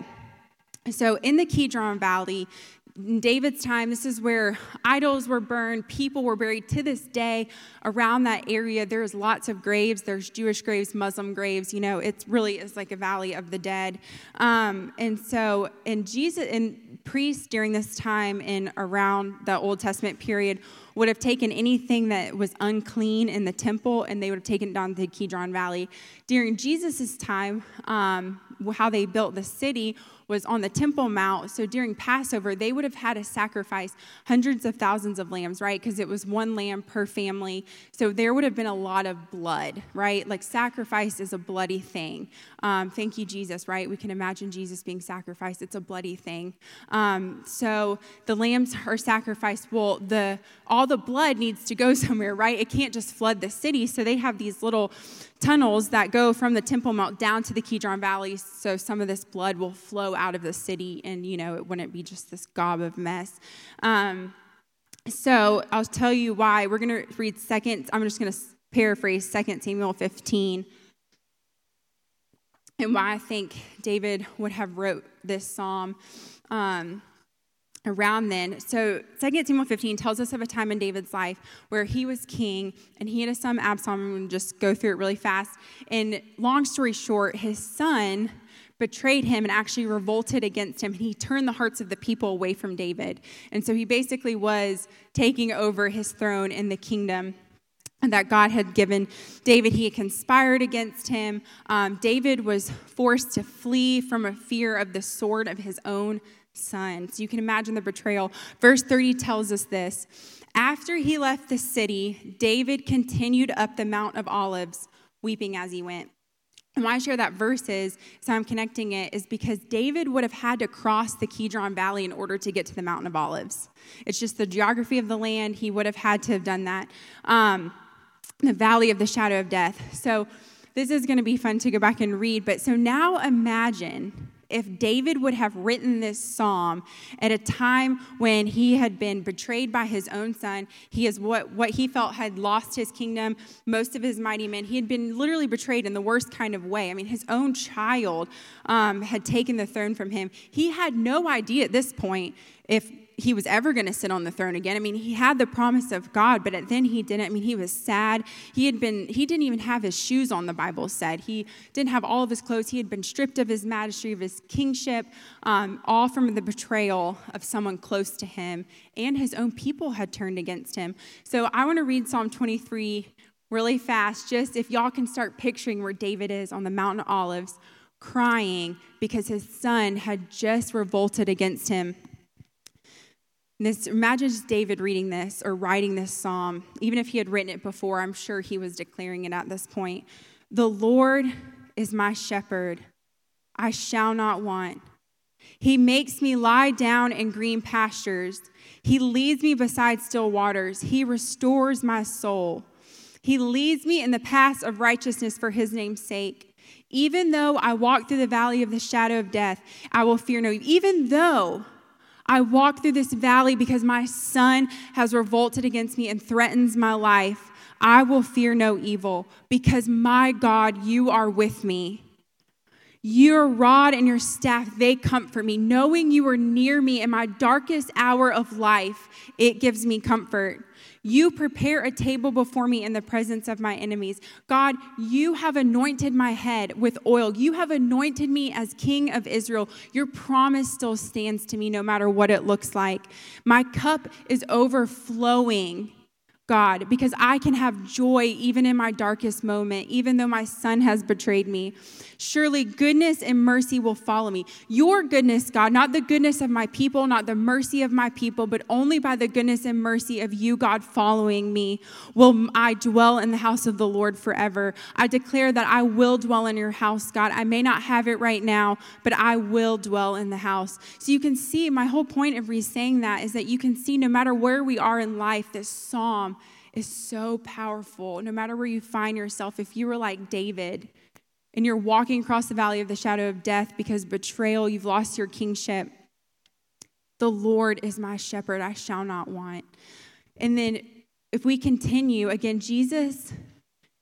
so in the Kidron Valley, in David's time, this is where idols were burned, people were buried. To this day, around that area, there's lots of graves. There's Jewish graves, Muslim graves. You know, it really is like a valley of the dead. Um, and so, and Jesus and priests during this time and around the Old Testament period would have taken anything that was unclean in the temple, and they would have taken it down to the Kidron Valley. During Jesus' time, um, how they built the city was on the Temple Mount. So during Passover, they would have had to sacrifice hundreds of thousands of lambs, right? Because it was one lamb per family. So there would have been a lot of blood, right? Like, sacrifice is a bloody thing. Um, thank you, Jesus, right? We can imagine Jesus being sacrificed. It's a bloody thing. Um, so the lambs are sacrificed. Well, the all the blood needs to go somewhere, right? It can't just flood the city. So they have these little tunnels that go from the Temple Mount down to the Kidron Valley, so some of this blood will flow out of the city, and, you know, it wouldn't be just this gob of mess. Um, so I'll tell you why. We're going to read second. I'm just going to paraphrase Second Samuel fifteen, and why I think David would have wrote this psalm um, around then. So Second Samuel fifteen tells us of a time in David's life where he was king, and he had a son Absalom. I'm going to just go through it really fast. And long story short, his son betrayed him and actually revolted against him. And he turned the hearts of the people away from David. And so he basically was taking over his throne in the kingdom that God had given David. He had conspired against him. Um, David was forced to flee from a fear of the sword of his own son. So you can imagine the betrayal. Verse thirty tells us this. After he left the city, David continued up the Mount of Olives, weeping as he went. And why I share that verse is, so I'm connecting it, is because David would have had to cross the Kidron Valley in order to get to the Mountain of Olives. It's just the geography of the land. He would have had to have done that. Um, the Valley of the Shadow of Death. So this is going to be fun to go back and read. But so now imagine if David would have written this psalm at a time when he had been betrayed by his own son, he is what, what he felt had lost his kingdom, most of his mighty men. He had been literally betrayed in the worst kind of way. I mean, his own child um, had taken the throne from him. He had no idea at this point if he was ever going to sit on the throne again. I mean, he had the promise of God, but then he didn't. I mean, he was sad. He had been, he didn't even have his shoes on, the Bible said. He didn't have all of his clothes. He had been stripped of his majesty, of his kingship, um, all from the betrayal of someone close to him, and his own people had turned against him. So I want to read Psalm twenty-three really fast, just if y'all can start picturing where David is on the Mount of Olives, crying because his son had just revolted against him. This, imagine just David reading this or writing this psalm. Even if he had written it before, I'm sure he was declaring it at this point. The Lord is my shepherd. I shall not want. He makes me lie down in green pastures. He leads me beside still waters. He restores my soul. He leads me in the paths of righteousness for his name's sake. Even though I walk through the valley of the shadow of death, I will fear no evil. Even though I walk through this valley because my son has revolted against me and threatens my life, I will fear no evil because, my God, you are with me. Your rod and your staff, they comfort me. Knowing you are near me in my darkest hour of life, it gives me comfort. You prepare a table before me in the presence of my enemies. God, you have anointed my head with oil. You have anointed me as king of Israel. Your promise still stands to me no matter what it looks like. My cup is overflowing, God, because I can have joy even in my darkest moment, even though my son has betrayed me. Surely goodness and mercy will follow me. Your goodness, God, not the goodness of my people, not the mercy of my people, but only by the goodness and mercy of you, God, following me, will I dwell in the house of the Lord forever. I declare that I will dwell in your house, God. I may not have it right now, but I will dwell in the house. So you can see, my whole point of re-saying that is that you can see no matter where we are in life, this psalm is so powerful. No matter where you find yourself, if you were like David and you're walking across the valley of the shadow of death because betrayal, you've lost your kingship, the Lord is my shepherd, I shall not want. And then if we continue, again, Jesus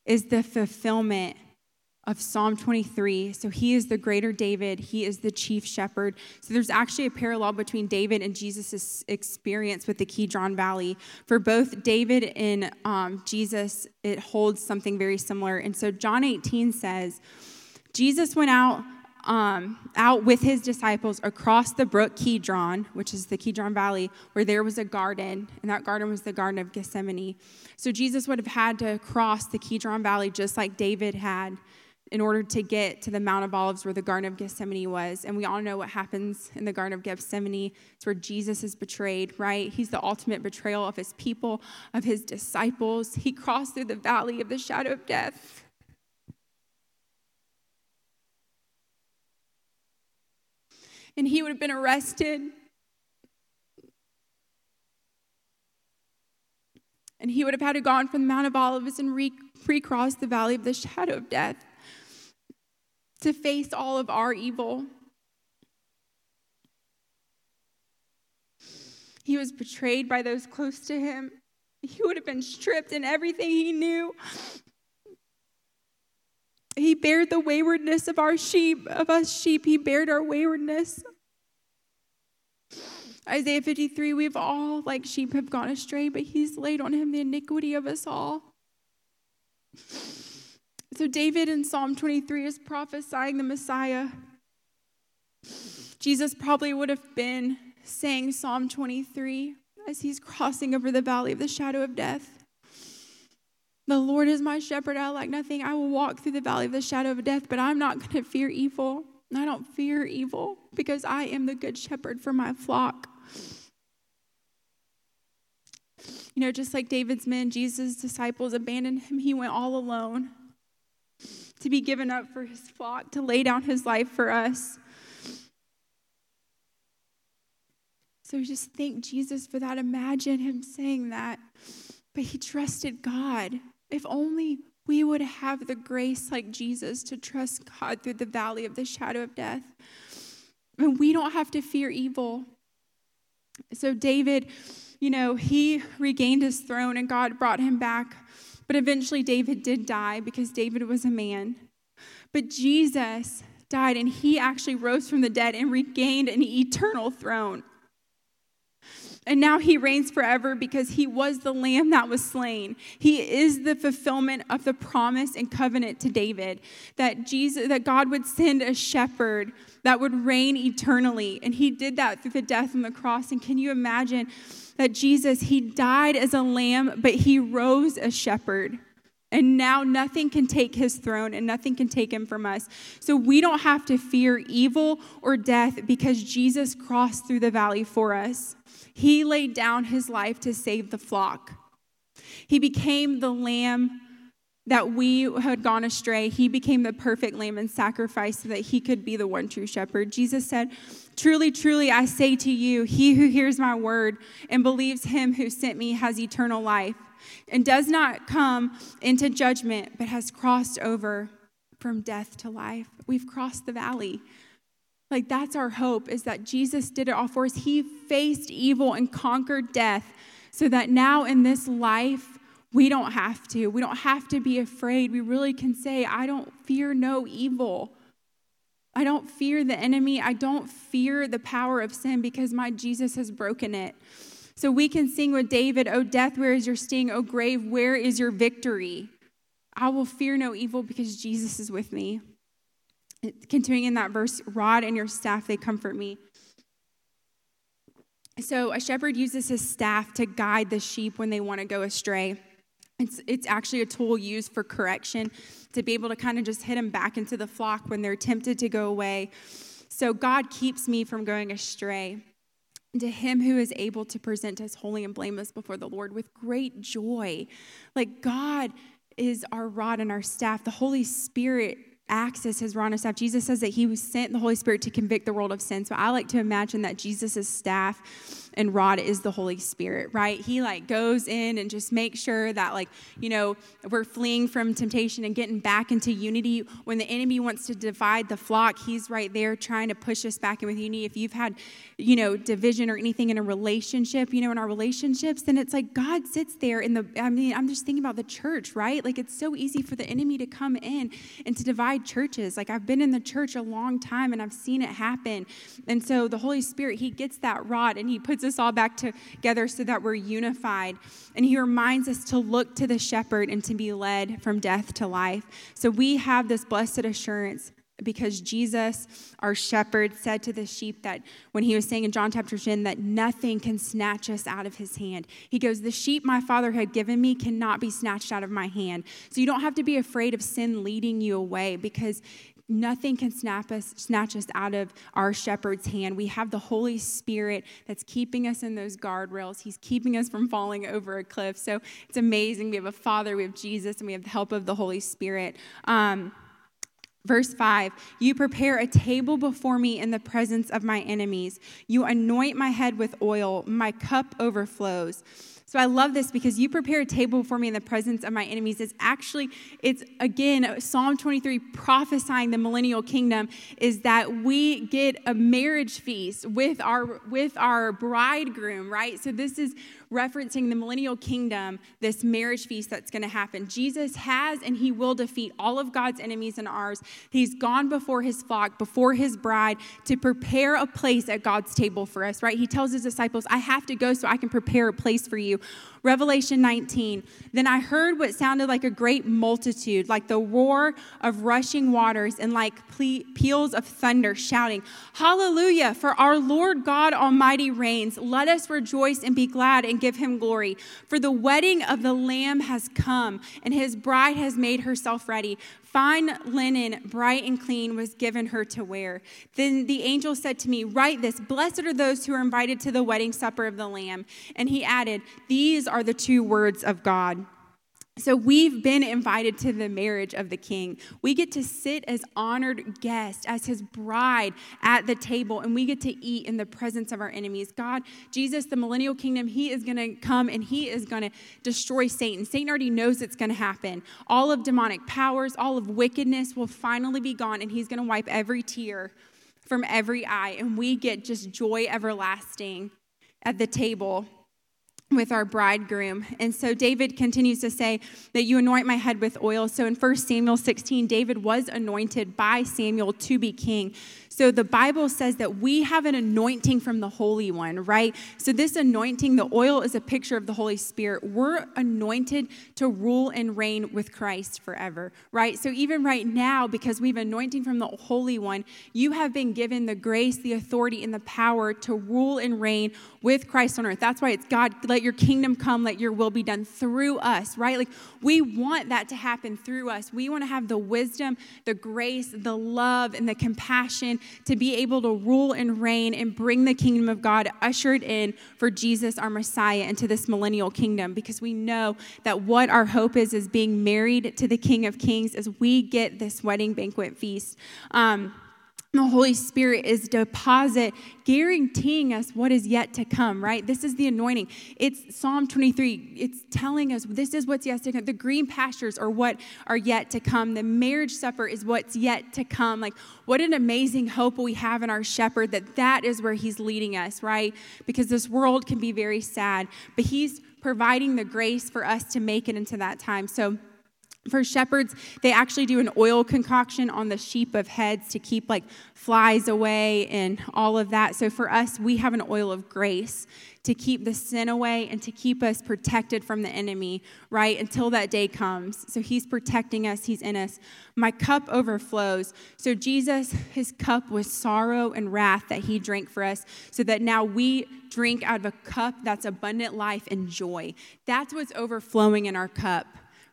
is the fulfillment of Psalm twenty-three. So he is the greater David. He is the chief shepherd. So there's actually a parallel between David and Jesus' experience with the Kidron Valley. For both David and um, Jesus, it holds something very similar. And so John eighteen says, Jesus went out um, out with his disciples across the brook Kidron, which is the Kidron Valley, where there was a garden, and that garden was the Garden of Gethsemane. So Jesus would have had to cross the Kidron Valley just like David had, in order to get to the Mount of Olives where the Garden of Gethsemane was. And we all know what happens in the Garden of Gethsemane. It's where Jesus is betrayed, right? He's the ultimate betrayal of his people, of his disciples. He crossed through the valley of the shadow of death. And he would have been arrested. And he would have had to go on from the Mount of Olives and re- recross the valley of the shadow of death, to face all of our evil. He was betrayed by those close to him. He would have been stripped in everything he knew. He bared the waywardness of our sheep, of us sheep. He bared our waywardness. Isaiah fifty-three, we've all, like sheep, have gone astray, but he's laid on him the iniquity of us all. So David in Psalm twenty-three is prophesying the Messiah. Jesus probably would have been saying Psalm twenty-three as he's crossing over the valley of the shadow of death. The Lord is my shepherd, I lack nothing. I will walk through the valley of the shadow of death, but I'm not going to fear evil. I don't fear evil because I am the good shepherd for my flock. You know, just like David's men, Jesus' disciples abandoned him. He went all alone, to be given up for his flock, to lay down his life for us. So just thank Jesus for that. Imagine him saying that. But he trusted God. If only we would have the grace like Jesus to trust God through the valley of the shadow of death. And we don't have to fear evil. So David, you know, he regained his throne and God brought him back. But eventually David did die because David was a man. But Jesus died and he actually rose from the dead and regained an eternal throne. And now he reigns forever because he was the lamb that was slain. He is the fulfillment of the promise and covenant to David that Jesus, that God would send a shepherd that would reign eternally. And he did that through the death on the cross. And can you imagine that Jesus, he died as a lamb, but he rose a shepherd. And now nothing can take his throne and nothing can take him from us. So we don't have to fear evil or death because Jesus crossed through the valley for us. He laid down his life to save the flock. He became the lamb that we had gone astray. He became the perfect lamb and sacrifice so that he could be the one true shepherd. Jesus said, "Truly, truly, I say to you, he who hears my word and believes him who sent me has eternal life and does not come into judgment, but has crossed over from death to life." We've crossed the valley. Like, that's our hope, is that Jesus did it all for us. He faced evil and conquered death so that now in this life, we don't have to. We don't have to be afraid. We really can say, I don't fear no evil. I don't fear the enemy. I don't fear the power of sin because my Jesus has broken it. So we can sing with David, "O death, where is your sting? O grave, where is your victory? I will fear no evil because Jesus is with me." Continuing in that verse, "Rod and your staff, they comfort me." So a shepherd uses his staff to guide the sheep when they want to go astray. It's, it's actually a tool used for correction to be able to kind of just hit them back into the flock when they're tempted to go away. So God keeps me from going astray. And to him who is able to present us holy and blameless before the Lord with great joy. Like, God is our rod and our staff. The Holy Spirit acts as his rod and staff. Jesus says that he was sent the Holy Spirit to convict the world of sin. So I like to imagine that Jesus's staff and rod is the Holy Spirit, right? He like goes in and just makes sure that, like, you know, we're fleeing from temptation and getting back into unity. When the enemy wants to divide the flock, he's right there trying to push us back in with unity. If you've had, you know, division or anything in a relationship, you know, in our relationships, then it's like God sits there in the, I mean, I'm just thinking about the church, right? Like, it's so easy for the enemy to come in and to divide churches. Like, I've been in the church a long time and I've seen it happen. And so the Holy Spirit, he gets that rod and he puts us all back together so that we're unified. And he reminds us to look to the shepherd and to be led from death to life. So we have this blessed assurance because Jesus, our shepherd, said to the sheep that when he was saying in John chapter ten that nothing can snatch us out of his hand. He goes, "The sheep my Father had given me cannot be snatched out of my hand." So you don't have to be afraid of sin leading you away because nothing can snap us, snatch us out of our shepherd's hand. We have the Holy Spirit that's keeping us in those guardrails. He's keeping us from falling over a cliff. So it's amazing. We have a Father, we have Jesus, and we have the help of the Holy Spirit. Um, Verse five, "You prepare a table before me in the presence of my enemies. You anoint my head with oil. My cup overflows." So I love this because "you prepare a table for me in the presence of my enemies" is actually, it's again, Psalm twenty-three prophesying the millennial kingdom is that we get a marriage feast with our with our bridegroom, right? So this is referencing the millennial kingdom, this marriage feast that's going to happen. Jesus has and he will defeat all of God's enemies and ours. He's gone before his flock, before his bride to prepare a place at God's table for us, right? He tells his disciples, "I have to go so I can prepare a place for you." Revelation nineteen, "Then I heard what sounded like a great multitude, like the roar of rushing waters and like ple- peals of thunder, shouting, 'Hallelujah, for our Lord God Almighty reigns. Let us rejoice and be glad and give him glory. For the wedding of the Lamb has come, and his bride has made herself ready. Fine linen, bright and clean, was given her to wear.' Then the angel said to me, 'Write this, blessed are those who are invited to the wedding supper of the Lamb.' And he added, 'These are the true words of God.'" So we've been invited to the marriage of the King. We get to sit as honored guests, as his bride at the table, and we get to eat in the presence of our enemies. God, Jesus, the millennial kingdom, he is going to come and he is going to destroy Satan. Satan already knows it's going to happen. All of demonic powers, all of wickedness will finally be gone, and he's going to wipe every tear from every eye, and we get just joy everlasting at the table with our bridegroom. And so David continues to say that you anoint my head with oil. So in First Samuel sixteen, David was anointed by Samuel to be king. So the Bible says that we have an anointing from the Holy One, right? So this anointing, the oil, is a picture of the Holy Spirit. We're anointed to rule and reign with Christ forever, right? So even right now, because we have anointing from the Holy One, you have been given the grace, the authority, and the power to rule and reign with Christ on earth. That's why it's God, let your kingdom come, let your will be done through us, right? Like, we want that to happen through us. We want to have the wisdom, the grace, the love, and the compassion to be able to rule and reign and bring the kingdom of God ushered in for Jesus, our Messiah, into this millennial kingdom, because we know that what our hope is, is being married to the King of Kings as we get this wedding banquet feast. Um, the Holy Spirit is deposit guaranteeing us what is yet to come, right? This is the anointing. It's Psalm twenty-three. It's telling us this is what's yet to come. The green pastures are what are yet to come. The marriage supper is what's yet to come. Like, what an amazing hope we have in our shepherd, that that is where he's leading us, right? Because this world can be very sad, but he's providing the grace for us to make it into that time. So for shepherds, they actually do an oil concoction on the sheep of heads to keep like flies away and all of that. So for us, we have an oil of grace to keep the sin away and to keep us protected from the enemy, right, until that day comes. So he's protecting us. He's in us. My cup overflows. So Jesus, his cup was sorrow and wrath that he drank for us, so that now we drink out of a cup that's abundant life and joy. That's what's overflowing in our cup,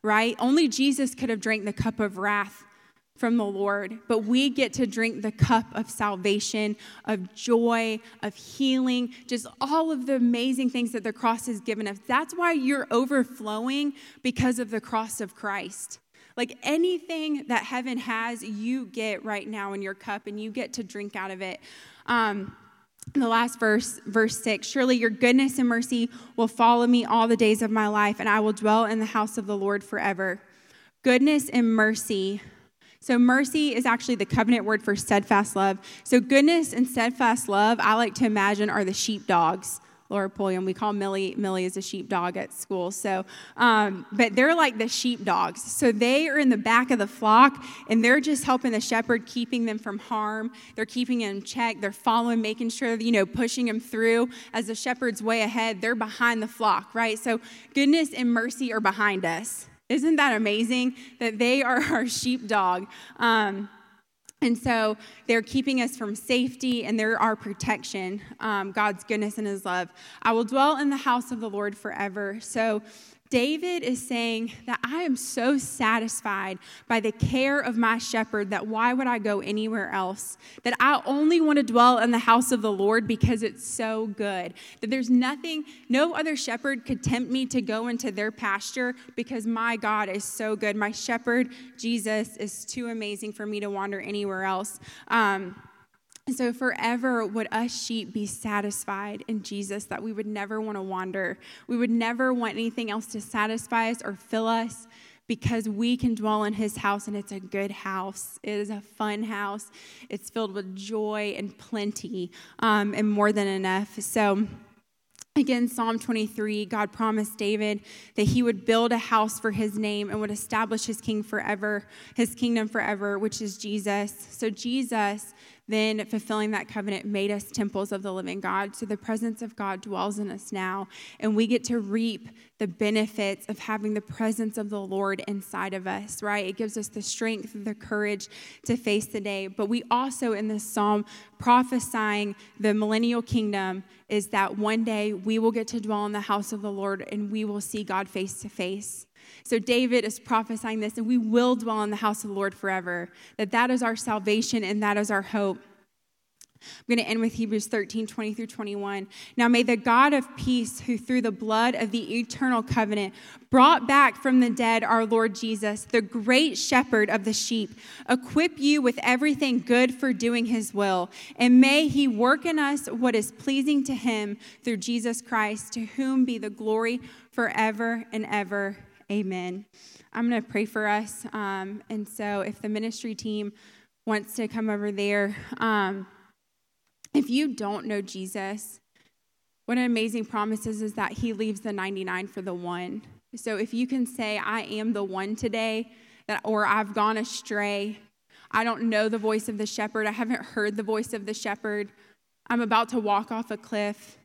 right? Only Jesus could have drank the cup of wrath from the Lord, but we get to drink the cup of salvation, of joy, of healing, just all of the amazing things that the cross has given us. That's why you're overflowing, because of the cross of Christ. Like, anything that heaven has, you get right now in your cup, and you get to drink out of it. Um, The last verse, verse six, surely your goodness and mercy will follow me all the days of my life, and I will dwell in the house of the Lord forever. Goodness and mercy. So mercy is actually the covenant word for steadfast love. So goodness and steadfast love, I like to imagine, are the sheepdogs. Laura Pulliam, we call Millie, Millie is a sheepdog at school. So, um, but they're like the sheepdogs. So they are in the back of the flock, and they're just helping the shepherd, keeping them from harm. They're keeping them in check. They're following, making sure, you know, pushing them through. As the shepherd's way ahead, they're behind the flock, right? So goodness and mercy are behind us. Isn't that amazing that they are our sheepdog? Um, And so they're keeping us from safety, and they're our protection, um, God's goodness and his love. I will dwell in the house of the Lord forever. So David is saying that I am so satisfied by the care of my shepherd that why would I go anywhere else? That I only want to dwell in the house of the Lord because it's so good. That there's nothing, no other shepherd could tempt me to go into their pasture, because my God is so good. My shepherd, Jesus, is too amazing for me to wander anywhere else. Um, So forever would us sheep be satisfied in Jesus, that we would never want to wander. We would never want anything else to satisfy us or fill us, because we can dwell in his house, and it's a good house. It is a fun house. It's filled with joy and plenty, um, and more than enough. So again, Psalm twenty-three, God promised David that he would build a house for his name and would establish his king forever, his kingdom forever, which is Jesus. So Jesus, then fulfilling that covenant, made us temples of the living God. So the presence of God dwells in us now, and we get to reap the benefits of having the presence of the Lord inside of us, right? It gives us the strength, the courage to face the day. But we also, in this psalm, prophesying the millennial kingdom, is that one day we will get to dwell in the house of the Lord, and we will see God face to face. So David is prophesying this, and we will dwell in the house of the Lord forever, that that is our salvation and that is our hope. I'm going to end with Hebrews thirteen, twenty through twenty-one. Now may the God of peace, who through the blood of the eternal covenant brought back from the dead our Lord Jesus, the great shepherd of the sheep, equip you with everything good for doing his will. And may he work in us what is pleasing to him through Jesus Christ, to whom be the glory forever and ever. Amen. I'm going to pray for us. Um, and so if the ministry team wants to come over there, um, If you don't know Jesus, one of the amazing promises is that he leaves the ninety-nine for the one. So if you can say, I am the one today, that, or I've gone astray, I don't know the voice of the shepherd, I haven't heard the voice of the shepherd, I'm about to walk off a cliff,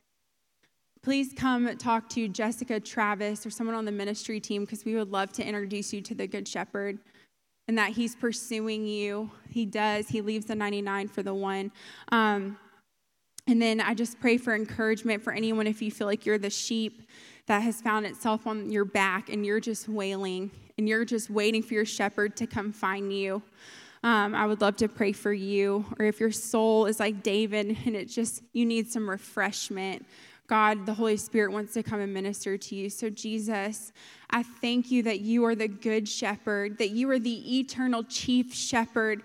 please come talk to Jessica, Travis, or someone on the ministry team, because we would love to introduce you to the Good Shepherd and that he's pursuing you. He does. He leaves the ninety-nine for the one. Um, and then I just pray for encouragement for anyone if you feel like you're the sheep that has found itself on your back and you're just wailing and you're just waiting for your shepherd to come find you. Um, I would love to pray for you. Or if your soul is like David and it's just, you need some refreshment, God, the Holy Spirit wants to come and minister to you. So Jesus, I thank you that you are the good shepherd, that you are the eternal chief shepherd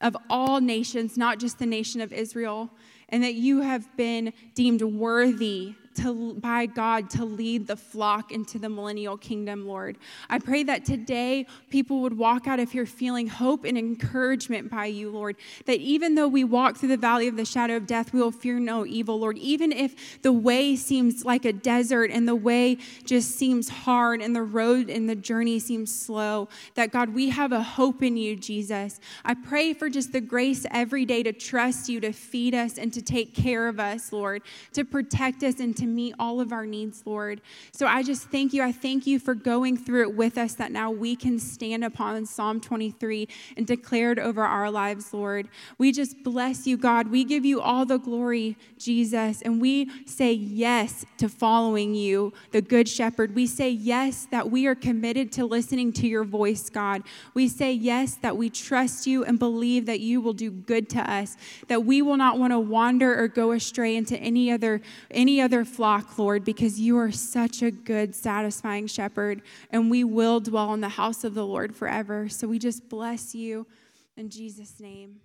of all nations, not just the nation of Israel, and that you have been deemed worthy to, by God to lead the flock into the millennial kingdom, Lord. I pray that today people would walk out of here feeling hope and encouragement by you, Lord, that even though we walk through the valley of the shadow of death, we will fear no evil, Lord. Even if the way seems like a desert and the way just seems hard and the road and the journey seems slow, that God, we have a hope in you, Jesus. I pray for just the grace every day to trust you, to feed us and to take care of us, Lord, to protect us and to meet all of our needs, Lord. So I just thank you. I thank you for going through it with us, that now we can stand upon Psalm twenty-three and declare it over our lives, Lord. We just bless you, God. We give you all the glory, Jesus, and we say yes to following you, the Good Shepherd. We say yes that we are committed to listening to your voice, God. We say yes that we trust you and believe that you will do good to us, that we will not want to wander or go astray into any other any other flock, Lord, because you are such a good, satisfying shepherd, and we will dwell in the house of the Lord forever. So we just bless you in Jesus' name.